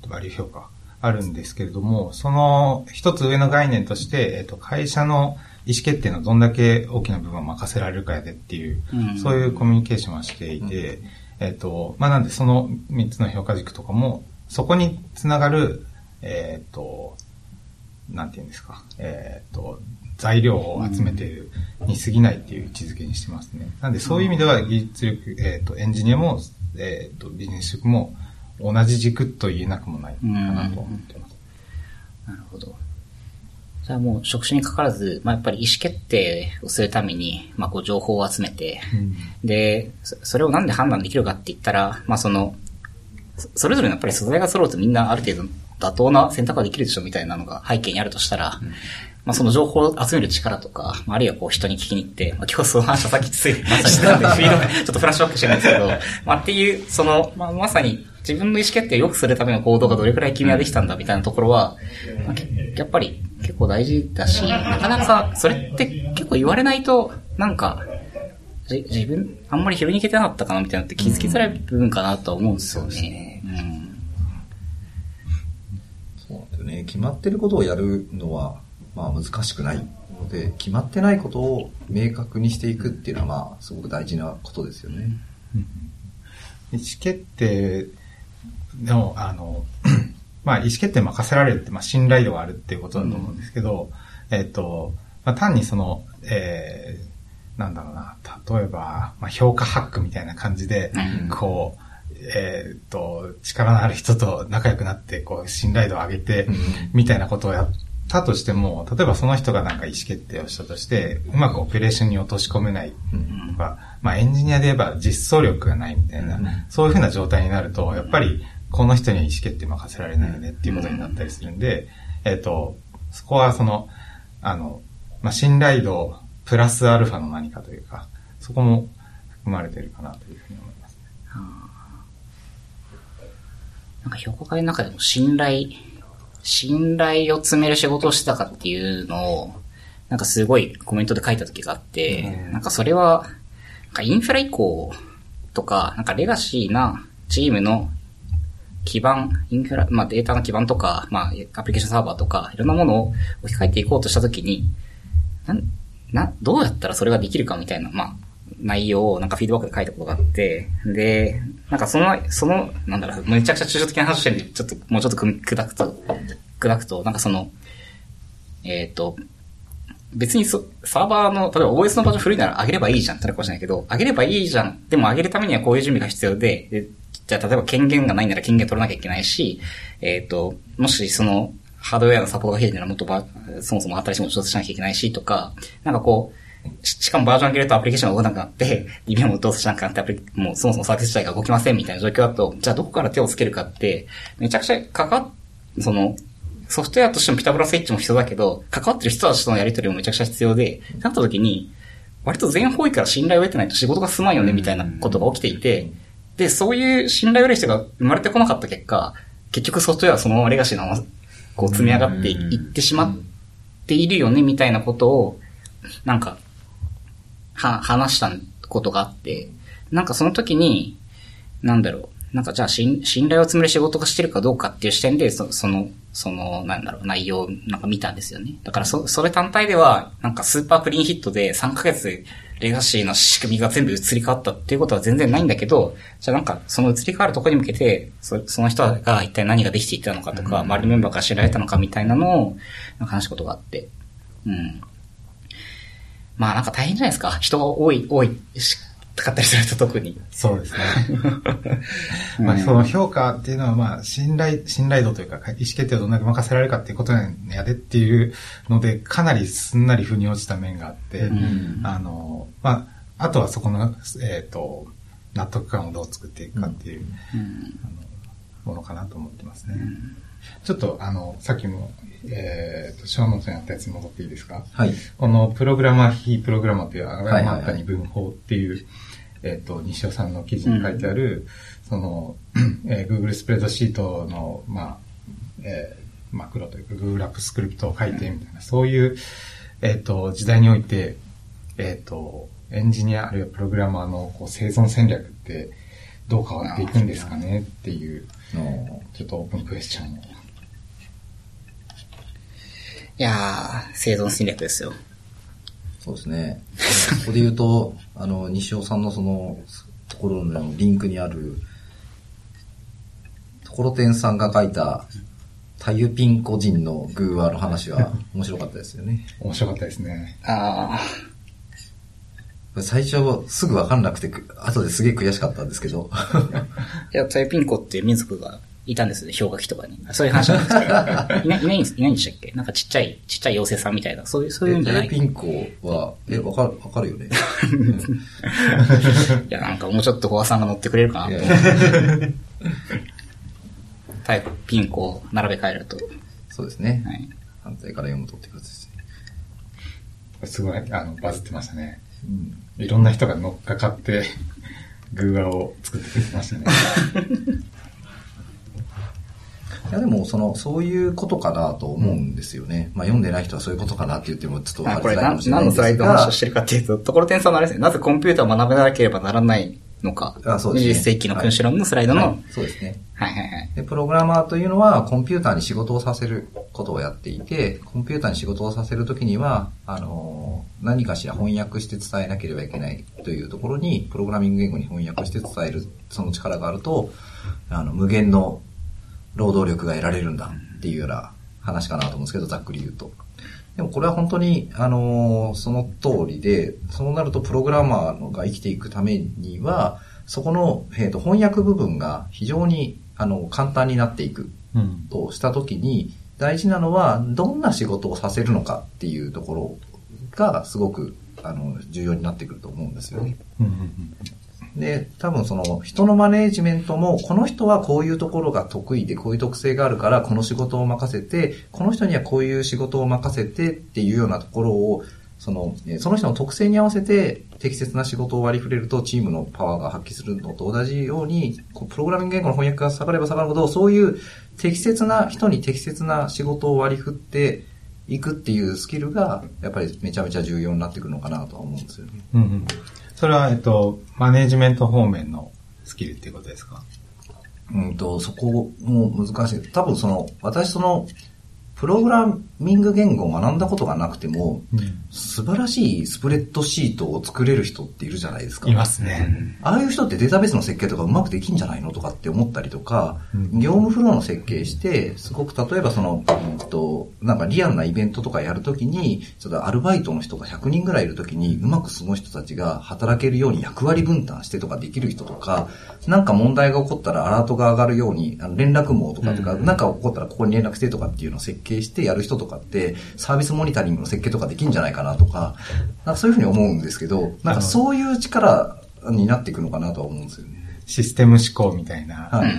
バリュー評価あるんですけれども、その一つ上の概念として、会社の意思決定のどんだけ大きな部分を任せられるかやでっていう、うん、そういうコミュニケーションはしていて、うん、まあ、なんでその3つの評価軸とかも、そこにつながる、なんていうんですか、材料を集めているに過ぎないっていう位置づけにしてますね。なんでそういう意味では技術力、エンジニアも、ビジネス力も同じ軸と言えなくもないかなと思ってます。なるほど。じゃあもう職種にかかわらず、まあ、やっぱり意思決定をするために、まあ、こう情報を集めて、うん、で、それをなんで判断できるかって言ったら、まあ、それぞれのやっぱり素材が揃うとみんなある程度妥当な選択ができるでしょみたいなのが背景にあるとしたら、うん、まあ、その情報を集める力とか、あるいはこう人に聞きに行って、まあ、今日その話はさっきついまさになんでちょっとフラッシュバックしてるんですけど、まあっていう、まあ、まさに自分の意思決定を良くするための行動がどれくらい君はできたんだみたいなところは、まあ、やっぱり結構大事だし、なかなかそれって結構言われないと、なんか、自分あんまり拾いに行けてなかったかなみたいなって気づきづらい部分かなとは思うんですよね。そうなんだよね。決まってることをやるのは、まあ難しくないので、決まってないことを明確にしていくっていうのは、まあすごく大事なことですよね。うん、意思決定でもまあ意思決定任せられるって、まあ信頼度があるっていうことだと思うんですけど、うん、まあ単になんだろうな、例えば、まあ評価ハックみたいな感じで、うん、こう。力のある人と仲良くなって、こう、信頼度を上げて、みたいなことをやったとしても、例えばその人がなんか意思決定をしたとして、うまくオペレーションに落とし込めないとか、まあエンジニアで言えば実装力がないみたいな、そういうふうな状態になると、やっぱりこの人には意思決定任せられないよねっていうことになったりするんで、そこはまあ信頼度プラスアルファの何かというか、そこも含まれてるかなというふうに思いますね。なんか評価会の中でも信頼を詰める仕事をしてたかっていうのを、なんかすごいコメントで書いた時があって、なんかそれは、なんかインフラ移行とか、なんかレガシーなチームの基盤、インフラ、まあデータの基盤とか、まあアプリケーションサーバーとか、いろんなものを置き換えていこうとした時に、どうやったらそれができるかみたいな、まあ、内容をなんかフィードバックで書いたことがあって、で、なんかなんだろう、めちゃくちゃ抽象的な話をしてるんで、もうちょっと砕くと、なんか別にサーバーの、例えば OS のバージョン古いなら上げればいいじゃんってなるかもしれないけど、上げればいいじゃん。でも上げるためにはこういう準備が必要で、じゃあ例えば権限がないなら権限取らなきゃいけないし、もしハードウェアのサポートが減るならもっとそもそも新しいものを調整しなきゃいけないしとか、なんかこう、しかもバージョン上げるとアプリケーションが動かなくなって、DBA も動作しなくなって、もうそもそもサービス自体が動きませんみたいな状況だと、じゃあどこから手をつけるかって、めちゃくちゃソフトウェアとしてもピタゴラスイッチも必要だけど、関わってる人たちとのやり取りもめちゃくちゃ必要で、なった時に、割と全方位から信頼を得てないと仕事が進まんよねみたいなことが起きていて、で、そういう信頼を得る人が生まれてこなかった結果、結局ソフトウェアはそのままレガシーのまま、こう積み上がっていってしまっているよねみたいなことを、なんか、話したことがあって、なんかその時に、なんだろう、なんかじゃあ信頼を積める仕事がしてるかどうかっていう視点で、なんだろう、内容をなんか見たんですよね。だからそれ単体では、なんかスーパークリーンヒットで3ヶ月でレガシーの仕組みが全部移り変わったっていうことは全然ないんだけど、じゃあなんかその移り変わるところに向けて、その人が一体何ができていったのかとか、周りのメンバーから知られたのかみたいなのを、なんか話すことがあって、うん。まあなんか大変じゃないですか。人が多いしかったりすると特に。そうですね。まあその評価っていうのはまあ信頼度というか意思決定をどんだけ任せられるかっていうことなんやでっていうのでかなりすんなり腑に落ちた面があって、うん、まああとはそこの、納得感をどう作っていくかっていう、ものかなと思ってますね。うんちょっとさっきも、小ノートにあったやつ戻っていいですか？はい。このプログラマー、非プログラマーという、まったに文法っていう、はいはいはい、西尾さんの記事に書いてある、うん、その、Google スプレッドシートの、まあ、マクロというか Google アップスクリプトを書いてみたいな、うん、そういう、時代において、エンジニアあるいはプログラマーのこう生存戦略ってどう変わっていくんですかねっていうのをちょっとオープンクエスチョンを。いやー、生存戦略ですよ。そうですね。ここで言うと、西尾さんのそのところのリンクにある、ところてんさんが書いたタユピン個人のグーワーの話は面白かったですよね。面白かったですね。あー。最初すぐ分かんなくて、後ですげえ悔しかったんですけど。いや、タイピンコっていう民族がいたんですね、氷河期とかに。そういう話なんですけど。いないんでしたっけ？なんかちっちゃい妖精さんみたいな、そういうんじゃない。タイピンコは、わかるよね。いや、なんかもうちょっと小川さんが乗ってくれるかなと思って。タイピンコを並べ替えると。そうですね。はい、反対から読むとって感じですね。すごい、バズってましたね。うん、いろんな人が乗っかかってグーアを作ってきましたね。いやでもそういうことかなと思うんですよね。まあ読んでない人はそういうことかなって言ってもちょっとあれないかもしれないんですが。これ何のスライドの話をしてるかっていうと、ところてんさんのあれですね。なぜコンピューターを学べなければならないのか。あ、そうですね。20世紀の君主論のスライドの、はいはい。そうですね。はいはいはい。で、プログラマーというのはコンピューターに仕事をさせることをやっていて、コンピューターに仕事をさせるときには、何かしら翻訳して伝えなければいけないというところに、プログラミング言語に翻訳して伝える、その力があると、無限の労働力が得られるんだっていうような話かなと思うんですけど、ざっくり言うと。でもこれは本当に、その通りで、そうなるとプログラマーが生きていくためには、そこの、翻訳部分が非常に、簡単になっていくとしたときに、大事なのは、どんな仕事をさせるのかっていうところがすごく重要になってくると思うんですよね。で、多分その人のマネージメントも、この人はこういうところが得意でこういう特性があるからこの仕事を任せて、この人にはこういう仕事を任せてっていうようなところを、その人の特性に合わせて適切な仕事を割り振れるとチームのパワーが発揮するのと同じように、プログラミング言語の翻訳が下がれば下がるほど、そういう適切な人に適切な仕事を割り振っていくっていうスキルがやっぱりめちゃめちゃ重要になってくるのかなとは思うんですよね。うんうん、それはマネージメント方面のスキルっていうことですか？そこも難しい。多分私プログラミング言語を学んだことがなくても、うん、素晴らしいスプレッドシートを作れる人っているじゃないですか。いますね。ああいう人ってデータベースの設計とかうまくできんじゃないのとかって思ったりとか、うん、業務フローの設計して、すごく例えばなんかリアルなイベントとかやるときに、ちょっとアルバイトの人が100人ぐらいいるときに、うまくその人たちが働けるように役割分担してとかできる人とか、なんか問題が起こったらアラートが上がるように、連絡網とかうん、なんか起こったらここに連絡してとかっていうのを設計してやる人とかってサービスモニタリングの設計とかできるんじゃないかなとか、なんかそういうふうに思うんですけど、なんかそういう力になっていくのかなとは思うんですよね。システム思考みたいな、はい、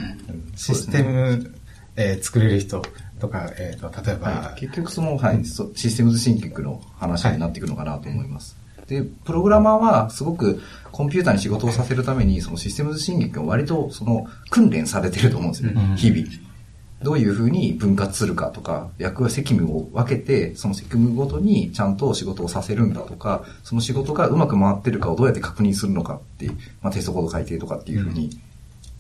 システム、ね作れる人とか、例えば、はい、結局はい、システムズシンキングの話になっていくのかなと思います。はい、でプログラマーはすごくコンピューターに仕事をさせるためにシステムズシンキングを割と訓練されてると思うんですよ、うん、日々。どういうふうに分割するかとか、責務を分けて、その責務ごとにちゃんと仕事をさせるんだとか、その仕事がうまく回ってるかをどうやって確認するのかっていう、まあ、テストコード改定とかっていうふうに、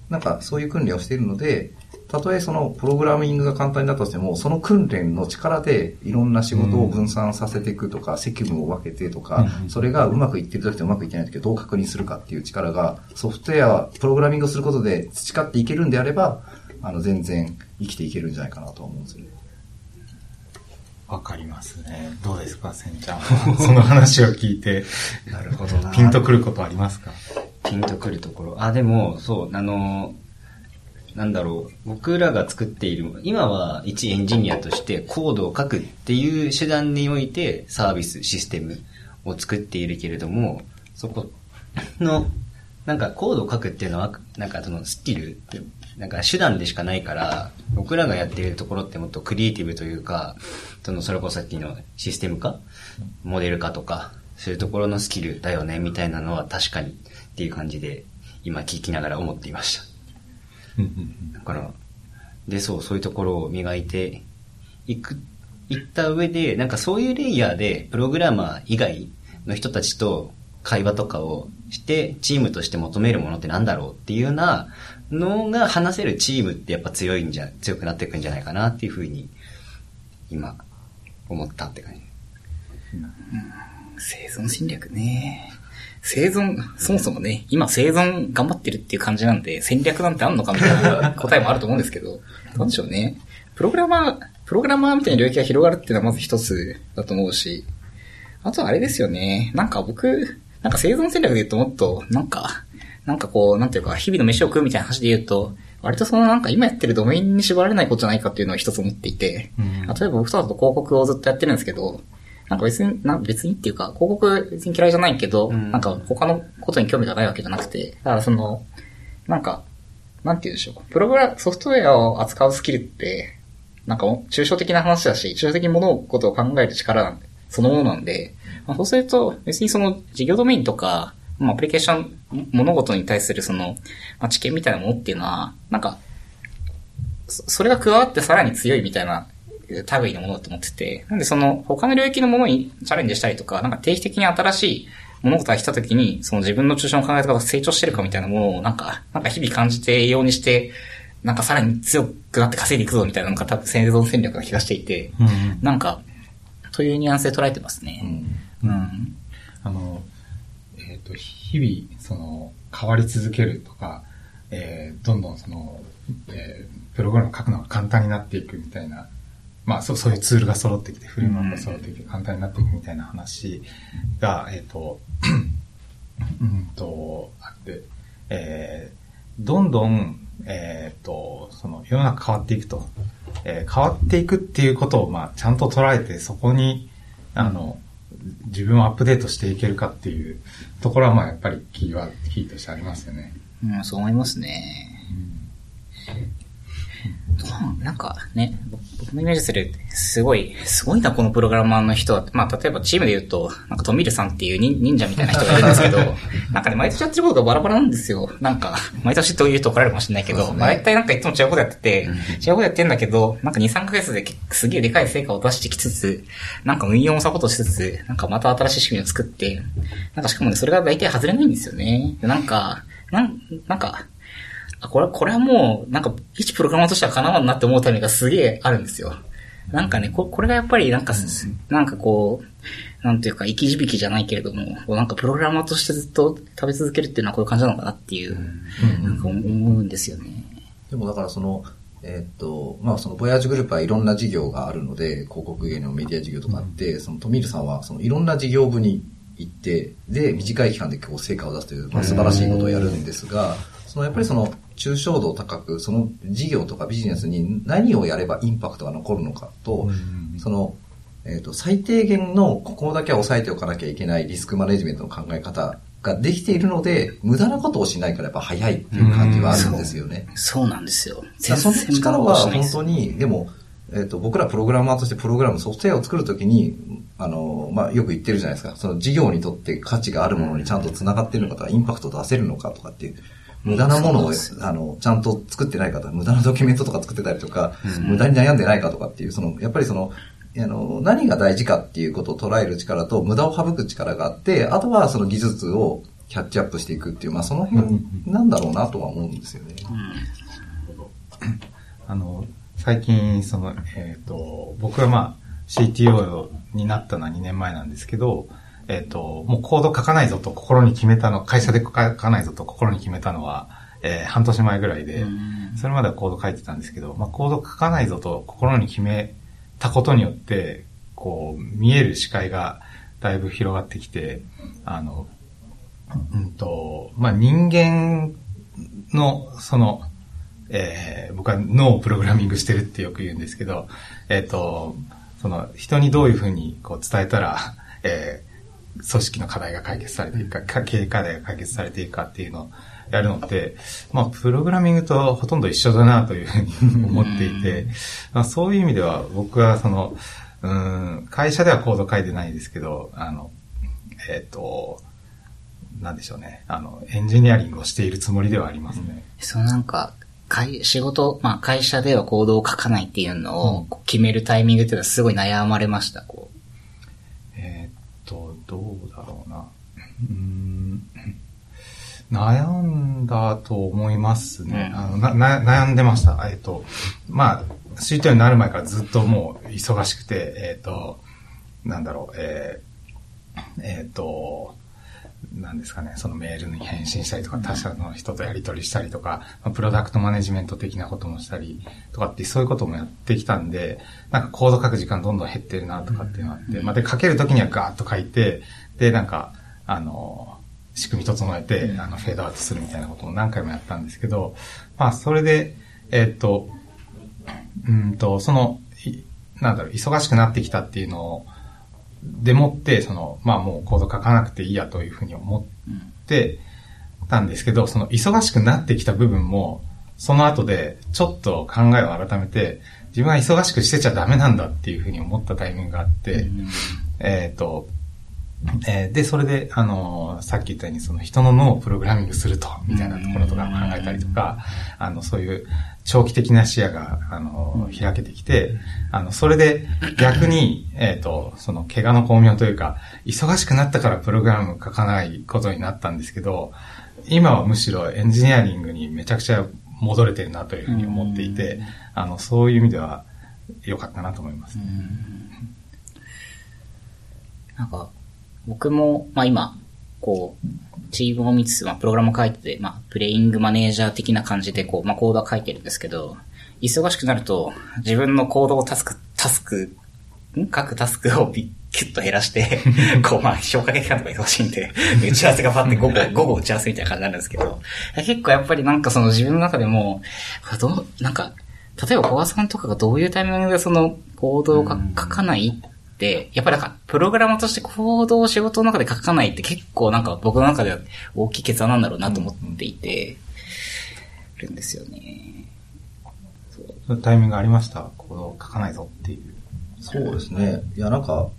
なんかそういう訓練をしているので、たとえプログラミングが簡単になったとしても、その訓練の力でいろんな仕事を分散させていくとか、責務を分けてとか、それがうまくいってる時とうまくいってない時をどう確認するかっていう力が、ソフトウェア、プログラミングをすることで培っていけるんであれば、全然生きていけるんじゃないかなと思うんですよね。わかりますね。どうですか、センちゃん。その話を聞いて。なるほどな。ピンとくることありますか？ピンとくるところ。あ、でも、そう、なんだろう。僕らが作っている、今は一エンジニアとしてコードを書くっていう手段においてサービス、システムを作っているけれども、そこのなんかコードを書くっていうのは、なんかそのスキルって、なんか手段でしかないから、僕らがやっているところってもっとクリエイティブというか、それこそさっきのシステム化、モデル化とか、そういうところのスキルだよね、みたいなのは確かにっていう感じで、今聞きながら思っていました。だから、で、そういうところを磨いていった上で、なんかそういうレイヤーで、プログラマー以外の人たちと、会話とかをしてチームとして求めるものってなんだろうっていうようなのが話せるチームってやっぱ強くなっていくんじゃないかなっていうふうに今思ったって感じ、生存戦略ね、そもそもね今生存頑張ってるっていう感じなんで戦略なんてあんのかみたいな答えもあると思うんですけど、どうでしょうね、プログラマーみたいな領域が広がるっていうのはまず一つだと思うし、あとはあれですよね、なんか僕なんか生存戦略で言うともっと、なんかこう、なんていうか、日々の飯を食うみたいな話で言うと、割とそのなんか今やってるドメインに縛られないことじゃないかっていうのを一つ思っていて、例えば僕とだと広告をずっとやってるんですけど、なんか別にっていうか、広告別に嫌いじゃないけど、なんか他のことに興味がないわけじゃなくて、だからその、なんか、なんて言うんでしょう、ソフトウェアを扱うスキルって、なんか抽象的な話だし、抽象的に物事を考える力なんで、そのものなんで、まあ、そうすると別にその事業ドメインとか、まあ、アプリケーション物事に対するその、まあ、知見みたいなものっていうのはなんかそれが加わってさらに強いみたいな類のものだと思ってて、なんでその他の領域のものにチャレンジしたりとか、なんか定期的に新しい物事が来た時にその自分の抽象の考え方が成長してるかみたいなものをなんか日々感じてようにして、なんかさらに強くなって稼いでいくぞみたいなのが多分生存戦略な気がしていて、なんかそういうニュアンスで捉えてますね。うんうん、日々その変わり続けるとか、どんどんその、プログラムを書くのが簡単になっていくみたいな、まあそういうツールが揃ってきて、フレームワークが揃ってきて簡単になっていくみたいな話があって、どんどんその世の中変わっていくと。変わっていくっていうことを、まあ、ちゃんと捉えて、そこに、自分をアップデートしていけるかっていうところは、まあ、やっぱりキーとしてありますよね。うん、そう思いますね。なんかね、僕のイメージする、すごいな、このプログラマーの人は。まあ、例えばチームで言うと、なんかトミルさんっていう忍者みたいな人がいるんですけど、なんかね、毎年やってることがバラバラなんですよ。なんか、毎年と言うと怒られるかもしれないけど、まあ、大体なんかいつも違うことやってて、違うことやってんだけど、なんか2、3ヶ月ですげえでかい成果を出してきつつ、なんか運用もサポートしつつ、なんかまた新しい仕組みを作って、なんかしかもね、それが大体外れないんですよね。なんか、これはもう、なんか、一プログラマーとしてはかなわんなって思うタイミングがすげえあるんですよ。なんかね、これがやっぱり、なんかこう、なんていうか、生き字引じゃないけれども、なんかプログラマーとしてずっと食べ続けるっていうのはこういう感じなのかなっていう、なんか思うんですよね。でもだからその、まあその、Voyage Groupはいろんな事業があるので、広告芸能メディア事業とかあって、その、トミルさんは、その、いろんな事業部に行って、で、短い期間でこう、成果を出すという、まあ、素晴らしいことをやるんですが、その、やっぱりその、抽象度を高く、その事業とかビジネスに何をやればインパクトが残るのかと、その、最低限のここだけは抑えておかなきゃいけないリスクマネジメントの考え方ができているので、無駄なことをしないからやっぱ早いっていう感じはあるんですよね。そうなんですよ。その力は本当に、でも、僕らプログラマーとしてプログラムソフトウェアを作るときに、まあ、よく言ってるじゃないですか。その事業にとって価値があるものにちゃんと繋がっているのかとか、インパクトを出せるのかとかっていう。無駄なものを、ちゃんと作ってないかとか、無駄なドキュメントとか作ってたりとか、無駄に悩んでないかとかっていう、その、やっぱりその、何が大事かっていうことを捉える力と、無駄を省く力があって、あとはその技術をキャッチアップしていくっていう、まあその辺なんだろうなとは思うんですよね。最近、その、僕はまあ、CTO になったのは2年前なんですけど、もうコード書かないぞと心に決めたの、会社で書かないぞと心に決めたのは、半年前ぐらいで、それまではコード書いてたんですけど、まあ、コード書かないぞと心に決めたことによって、こう、見える視界がだいぶ広がってきて、まあ、人間の、その、僕は脳をプログラミングしてるってよく言うんですけど、その、人にどういうふうにこう伝えたら、組織の課題が解決されているか、経営課題が解決されているかっていうのをやるのって、まあ、プログラミングとほとんど一緒だなというふうに思っていて、まあ、そういう意味では僕はその、会社ではコード書いてないですけど、なんでしょうね、エンジニアリングをしているつもりではありますね。そう、なんか、仕事、まあ、会社ではコードを書かないっていうのを決めるタイミングっていうのはすごい悩まれました、こう。どうだろうな。悩んだと思いますね。悩んでました。まあ、CTO になる前からずっともう忙しくて、なんだろう、なんですかね、そのメールに返信したりとか、他社の人とやり取りしたりとか、プロダクトマネジメント的なこともしたりとかって、そういうこともやってきたんで、なんかコード書く時間どんどん減ってるなとかっていうのがあって、まあ、で、書けるときにはガーッと書いて、で、なんか、仕組み整えて、フェードアウトするみたいなことも何回もやったんですけど、まあ、それで、その、なんだろう、忙しくなってきたっていうのを、でもって、その、まあもうコード書かなくていいやというふうに思ってたんですけど、その忙しくなってきた部分も、その後でちょっと考えを改めて、自分は忙しくしてちゃダメなんだっていうふうに思ったタイミングがあって、で、それで、さっき言ったように、その人の脳をプログラミングすると、みたいなところとか考えたりとか、そういう長期的な視野が、開けてきて、それで逆に、その、怪我の巧妙というか、忙しくなったからプログラム書かないことになったんですけど、今はむしろエンジニアリングにめちゃくちゃ戻れてるなというふうに思っていて、そういう意味では良かったなと思います。なんか、僕も、まあ今、こう、チームを見つつ、まあプログラム書いてて、まあプレイングマネージャー的な感じで、こう、まあコードは書いてるんですけど、忙しくなると、自分のコードを各タスクをキュッと減らして、こう、まあ消化期間とか忙しいんで、打ち合わせがパって午後打ち合わせみたいな感じなんですけど、結構やっぱりなんかその自分の中でも、なんか、例えば小川さんとかがどういうタイミングでそのコードを書かないで、やっぱりなんか、プログラマーとしてコードを仕事の中で書かないって結構なんか僕の中では大きい決断なんだろうなと思っていて、るんですよね。そう。タイミングありました？コードを書かないぞっていう。そうですね。いや、なんか、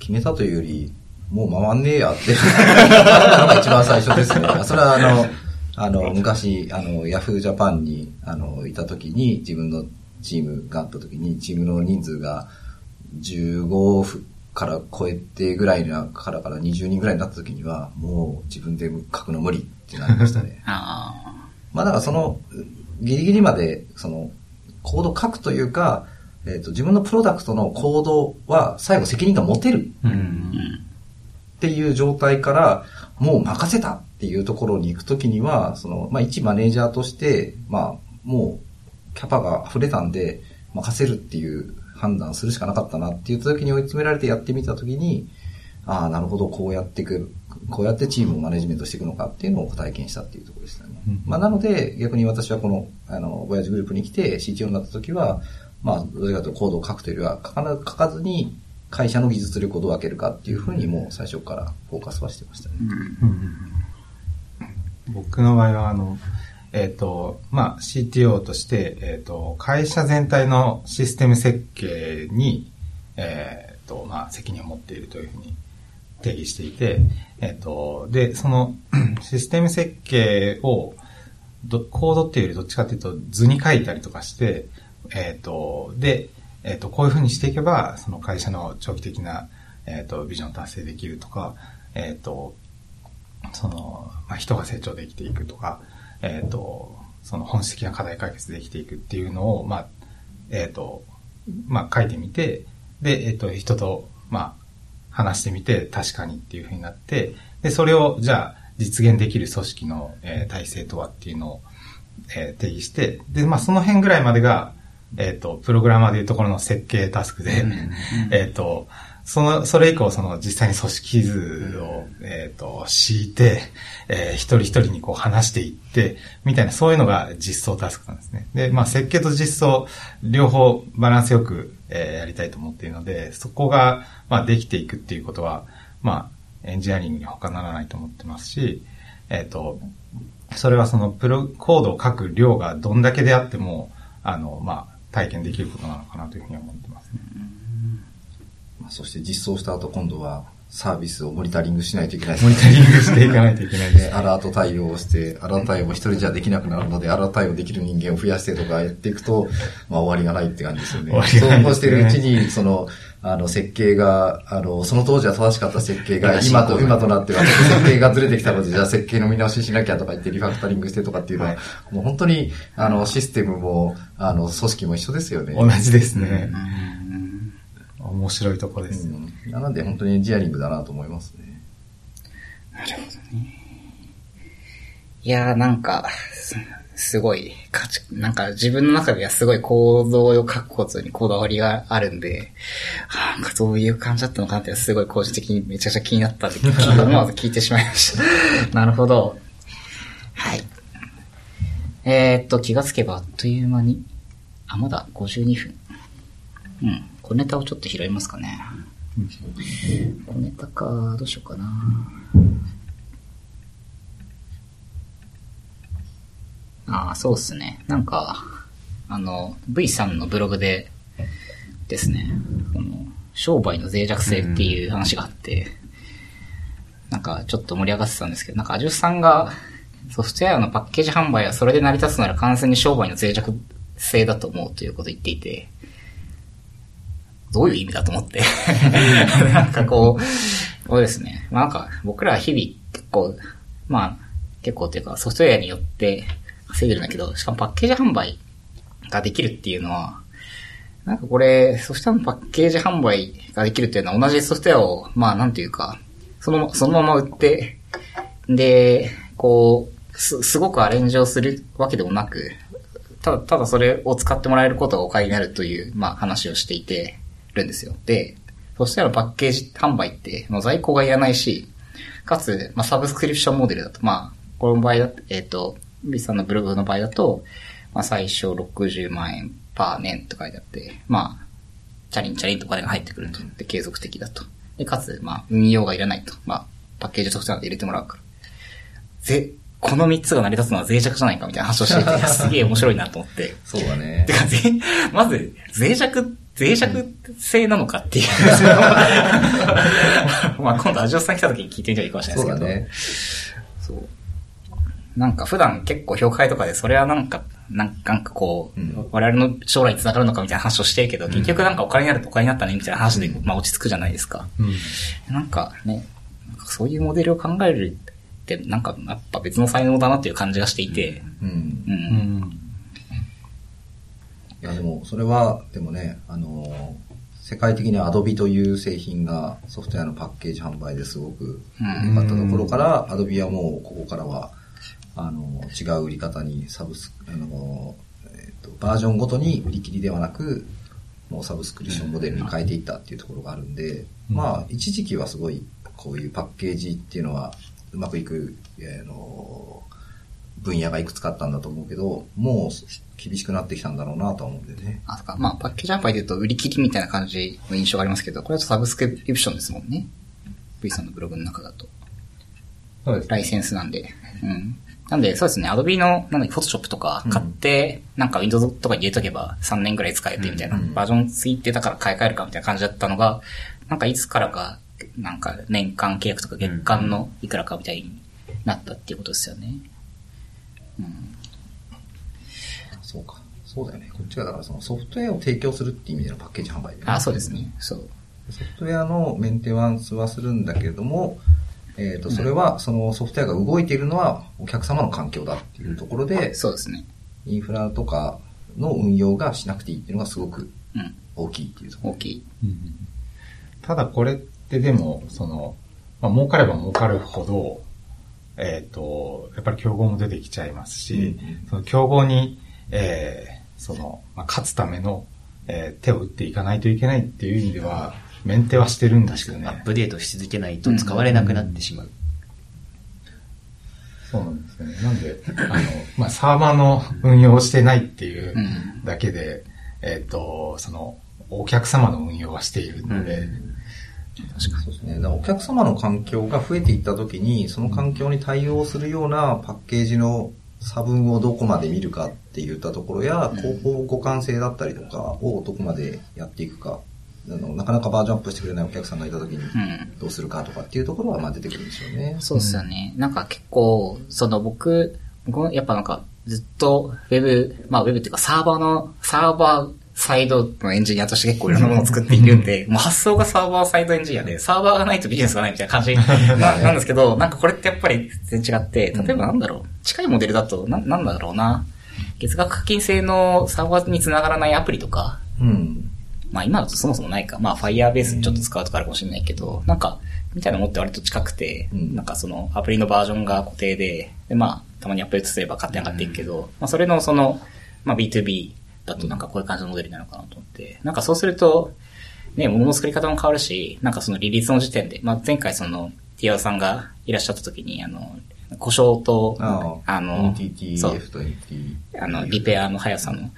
決めたというより、もう回んねえやっていうのが一番最初ですね。それは昔、ヤフージャパンに、いた時に、自分のチームがあった時に、チームの人数が、15から超えてぐらいなから20人ぐらいになった時にはもう自分で書くの無理ってなりましたね。あ、まあだからそのギリギリまでそのコード書くというか、自分のプロダクトのコードは最後責任が持てるっていう状態からもう任せたっていうところに行く時にはそのまあ一マネージャーとしてまあもうキャパが溢れたんで任せるっていう。判断するしかなかったなっていう時に追い詰められてやってみた時に、ああ、なるほど、こうやってチームをマネジメントしていくのかっていうのを体験したっていうところでしたね。うん、まあなので逆に私はこの、Voyage Groupに来て CTO になった時は、まあどれかとコードを書くというよりは書かずに会社の技術力をどう分けるかっていうふうにもう最初からフォーカスはしてましたね。うん、僕の場合はまあ、CTO として、会社全体のシステム設計に、まあ、責任を持っているというふうに定義していて、で、そのシステム設計をコードっていうよりどっちかっていうと図に書いたりとかして、で、こういうふうにしていけば、その会社の長期的な、ビジョン達成できるとか、その、まあ、人が成長できていくとか、その本質的な課題解決できていくっていうのを、まあ、まあ、書いてみて、で、人と、まあ、話してみて、確かにっていうふうになって、で、それを、じゃあ、実現できる組織の、体制とはっていうのを、定義して、で、まあ、その辺ぐらいまでが、プログラマーでいうところの設計タスクで、それ以降、その、実際に組織図を、敷いて、一人一人にこう話していって、みたいな、そういうのが実装タスクなんですね。で、まあ、設計と実装、両方バランスよく、やりたいと思っているので、そこが、まあ、できていくっていうことは、まあ、エンジニアリングに他ならないと思ってますし、それはそのコードを書く量がどんだけであっても、体験できることなのかなというふうに思ってますね。そして実装した後、今度はサービスをモニタリングしないといけないですね。モニタリングしていかないといけないですね。アラート対応をして、アラート対応も一人じゃできなくなるので、アラート対応できる人間を増やしてとかやっていくと、終わりがないって感じですよね。そうこうしているうちに、設計が、その当時は正しかった設計が、今となっては、設計がずれてきたので、じゃあ設計の見直ししなきゃとか言って、リファクタリングしてとかっていうのは、はい、もう本当に、システムも、組織も一緒ですよね。同じですね。面白いところですよね。なので本当にエンジニアリングだなと思いますね。なるほどね。いやーすごい自分の中ではすごい構造を書くことにこだわりがあるんで、どういう感じだったのかなってすごい個人的にめちゃくちゃ気になったんで思わず聞いてしまいました。なるほど。はい。気がつけばあっという間にまだ52分。うん。小ネタをちょっと拾いますかね。小ネタか、どうしようかな。そうっすね。V さんのブログでですね、商売の脆弱性っていう話があって、ちょっと盛り上がってたんですけど、アジュさんがソフトウェアのパッケージ販売はそれで成り立つなら完全に商売の脆弱性だと思うということを言っていて、どういう意味だと思って。そうですね。僕らは日々ソフトウェアによって稼いでるんだけど、しかもパッケージ販売ができるっていうのは、ソフトウェアのパッケージ販売ができるっていうのは同じソフトウェアを、そのまま売って、で、すごくアレンジをするわけでもなく、ただそれを使ってもらえることがお金になるという、話をしていて、るんですよ。で、そしたらパッケージ販売って、在庫がいらないし、かつ、サブスクリプションモデルだと、この場合だと、B さんのブログの場合だと、最初60万円パー年と書いてあって、チャリンチャリンとお金が入ってくると。で、継続的だと。で、かつ、運用がいらないと。パッケージソフトなんて入れてもらうから。この3つが成り立つのは脆弱じゃないかみたいな話をしていて、すげえ面白いなと思って。そうだね。まず、脆弱性なのかっていう、うん。今度アジオさん来た時に聞いてみたらいいかもしれないですけど。そうだね。そう。普段結構評価会とかで、それは我々の将来につながるのかみたいな話をしてるけど、結局お金になるとお金になったねみたいな話で、落ち着くじゃないですか。うん、ね、そういうモデルを考える。ってやっぱ別の才能だなっていう感じがしていて、いやでもね、世界的にAdobeという製品がソフトウェアのパッケージ販売ですごく良かったところから、Adobeはもうここからは違う売り方にバージョンごとに売り切りではなく、もうサブスクリプションモデルに変えていったっていうところがあるんで、一時期はすごいこういうパッケージっていうのはうまくいく、分野がいくつかあったんだと思うけど、もう厳しくなってきたんだろうなと思うんでね。パッケージ販売で言うと売り切りみたいな感じの印象がありますけど、これだとサブスクリプションですもんね。V さんのブログの中だと。そうです。ライセンスなんで。うん。なんで、そうですね、Adobe の、Photoshop とか買って、Windows とかに入れとけば3年くらい使えてみたいな、バージョンついてたから買い替えるかみたいな感じだったのが、いつからか、年間契約とか月間のいくらかみたいになったっていうことですよね。そうか。そうだよね。こっちがソフトウェアを提供するっていう意味でのパッケージ販売で、ね。そうですね。そう。ソフトウェアのメンテナンスはするんだけれども、それはそのソフトウェアが動いているのはお客様の環境だっていうところで、そうですね。インフラとかの運用がしなくていいっていうのがすごく大きいっていうところ。大きい。ただこれでも、儲かれば儲かるほど、やっぱり競合も出てきちゃいますし、その競合に、勝つための、手を打っていかないといけないっていう意味では、メンテはしてるんですよね。アップデートし続けないと使われなくなってしまう。そうなんですよね。なんで、サーバーの運用をしてないっていうだけで、お客様の運用はしているので、確かにそうですね。だからお客様の環境が増えていったときに、その環境に対応するようなパッケージの差分をどこまで見るかっていったところや、広報互換性だったりとかをどこまでやっていくか、なかなかバージョンアップしてくれないお客さんがいたときにどうするかとかっていうところはまあ出てくるんでしょうね。そうですよね。なんか結構、その僕やっぱなんかずっとウェブっていうかサーバーサイドのエンジニアとして結構いろんなものを作っているんで、もう発想がサーバーサイドエンジニアで、サーバーがないとビジネスがないみたいな感じなんですけど、なんかこれってやっぱり全然違って、例えばなんだろう、近いモデルだとなんだろうな、月額課金制のサーバーに繋がらないアプリとか、まあ今だとそもそもないか、まあ Firebase ちょっと使うとかあるかもしれないけど、なんか、みたいなのって割と近くて、なんかそのアプリのバージョンが固定で、でまあたまにアップデートすれば勝手に上がっていくけど、まあそれのその、まあ B2B、だとなんかこういう感じのモデルなのかなと思って。なんかそうすると、ね、物の作り方も変わるし、なんかそのリリースの時点で、まあ前回その、ティアワさんがいらっしゃった時に、故障と、NTTF と NT。リペアの速さの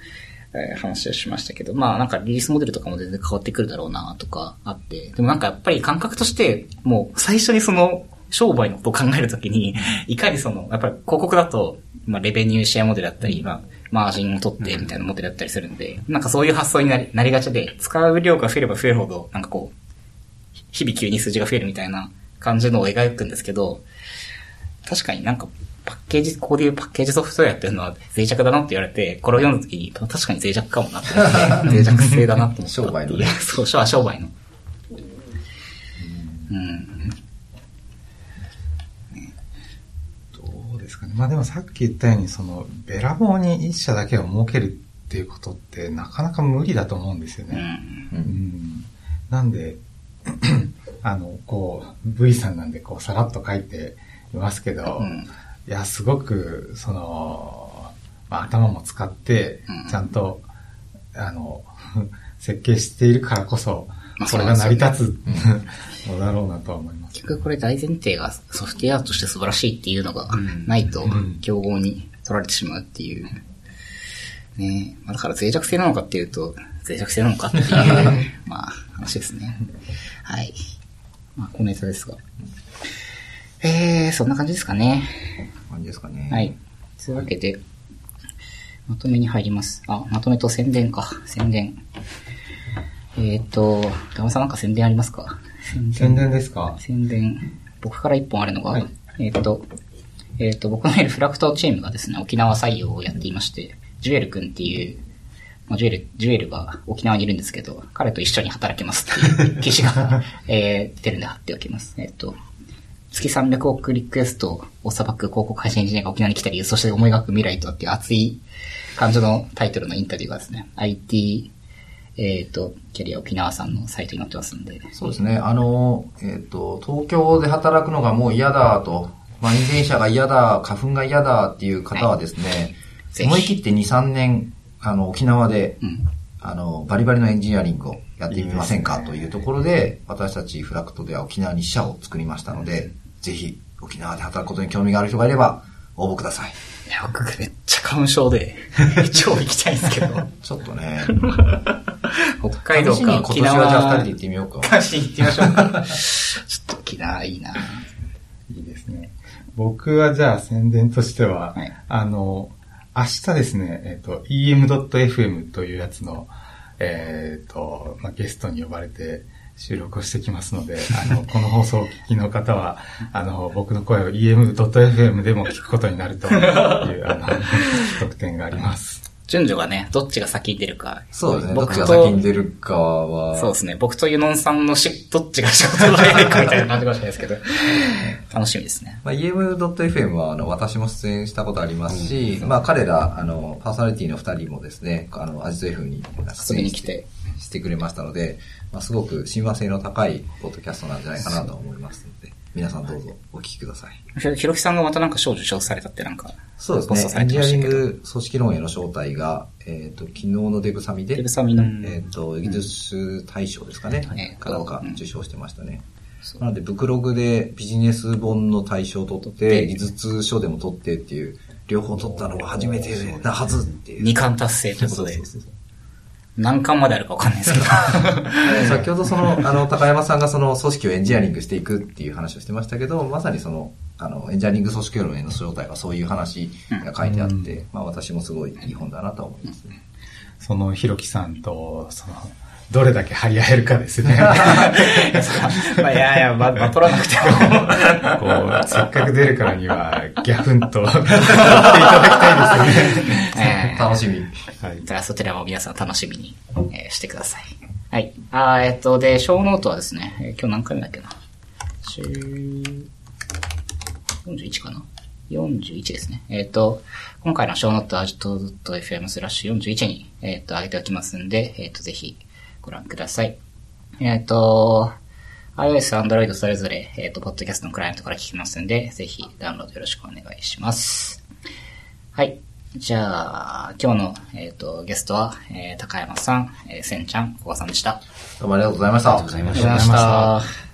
話をしましたけど、まあなんかリリースモデルとかも全然変わってくるだろうなとかあって、でもなんかやっぱり感覚として、もう最初にその、商売のことを考えるときに、いかにその、やっぱり広告だと、まあレベニューシェアモデルだったり、まあ、マージンを取ってみたいなモデルだったりするんで、なんかそういう発想になりがちで、使う量が増えれば増えるほど、なんかこう、日々急に数字が増えるみたいな感じのを描くんですけど、確かになんかパッケージ、ここでいうパッケージソフトウェアっていうのは脆弱だなって言われて、これを読んだときに、確かに脆弱かもなって思って、脆弱性だなって思った。商売のね。そう、商売の。まあでもさっき言ったようにそのべらぼうに一社だけを設けるっていうことってなかなか無理だと思うんですよね。なんでこう V さんなんでこうさらっと書いていますけど、いやすごくその、まあ、頭も使ってちゃんと設計しているからこそこれが成り立つのだろうなとは思います。結局これ大前提がソフトウェアとして素晴らしいっていうのがないと競合に取られてしまうっていう。ね、だから脆弱性なのかっていうと、脆弱性なのかっていう、まあ話ですね。はい。まあこのネタですが。そんな感じですかね。はい。というわけで、まとめに入ります。あ、まとめと宣伝か。田村さんなんか宣伝ありますか？宣伝ですか。僕から一本あるのが、僕のいるフラクトチームがですね、沖縄採用をやっていまして、ジュエル君っていう、まあ、ジュエルが沖縄にいるんですけど、彼と一緒に働きますっていう記事が、出てるんで貼っておきます。月300億リクエストを裁く広告配信エンジニアが沖縄に来た理由、そして思い描く未来とはっていう熱い感じのタイトルのインタビューがですね、IT、キャリア沖縄さんのサイトに載ってますんで。そうですね。東京で働くのがもう嫌だと、満員電車が嫌だ、花粉が嫌だっていう方はですね、思い切って2、3年、沖縄で、バリバリのエンジニアリングをやってみませんかというところで、私たちフラクトでは沖縄に支社を作りましたので、ぜひ沖縄で働くことに興味がある人がいれば、応募ください。いや、僕めっちゃ花粉症で、超行きたいんですけど。ちょっとね。北海道か沖縄。今年はじゃあ2人で行ってみようか。行ってみましょうか。ちょっと沖縄いいな。いいですね。僕はじゃあ宣伝としては、はい、明日ですね、em.fm というやつの、まあ、ゲストに呼ばれて、収録をしてきますので、この放送をお聞きの方は、僕の声を em.fm でも聞くことになるという、特典があります。順序がね、どっちが先に出るか。そうですね。僕とどっちが先に出るかは。そうですね。僕とユノンさんのどっちが仕事をやるかみたいな感じかもしれないですけど。楽しみですね。まあ、em.fm は、私も出演したことありますし、まあ、彼ら、パーソナリティの二人もですね、アジト F に遊びに来て、してくれましたので、まあ、すごく親和性の高いポッドキャストなんじゃないかなと思いますので、皆さんどうぞお聞きください。ひろきさんがまたなんか賞受賞されたってなんか、そうですね。エンジニアリング組織論への招待が、昨日のデブサミで、技術大賞ですかね、かどうか受賞してましたね。なので、ブクログでビジネス本の大賞を取って、技術書でも取ってっていう、両方取ったのが初めてなはずっていう。二冠達成ということで。何巻まであるか分かんないですけど先ほど高山さんがその組織をエンジニアリングしていくっていう話をしてましたけど、まさにそのエンジニアリング組織論への招待はそういう話が書いてあって、まあ、私もすごいいい本だなと思いますね。そのひろきさんとそのどれだけ張り合えるかですね。まあ、バトらなくてもこうせっかく出るからにはギャフンとやっていただきたいですよね。楽しみ。はい、じゃあそちらも皆さん楽しみに、してください。はい。で小ノートはですね、今日何回目だっけな。41かな。41ですね。今回の小ノートは agito.fm/41 に上げておきますんで、ぜひ。ご覧ください。iOS、Android それぞれ、ポッドキャストのクライアントから聞きますんで、ぜひダウンロードよろしくお願いします。はい。じゃあ、今日の、ゲストは、高山さん、せんちゃん、こわさんでした。どうもありがとうございました。ありがとうございました。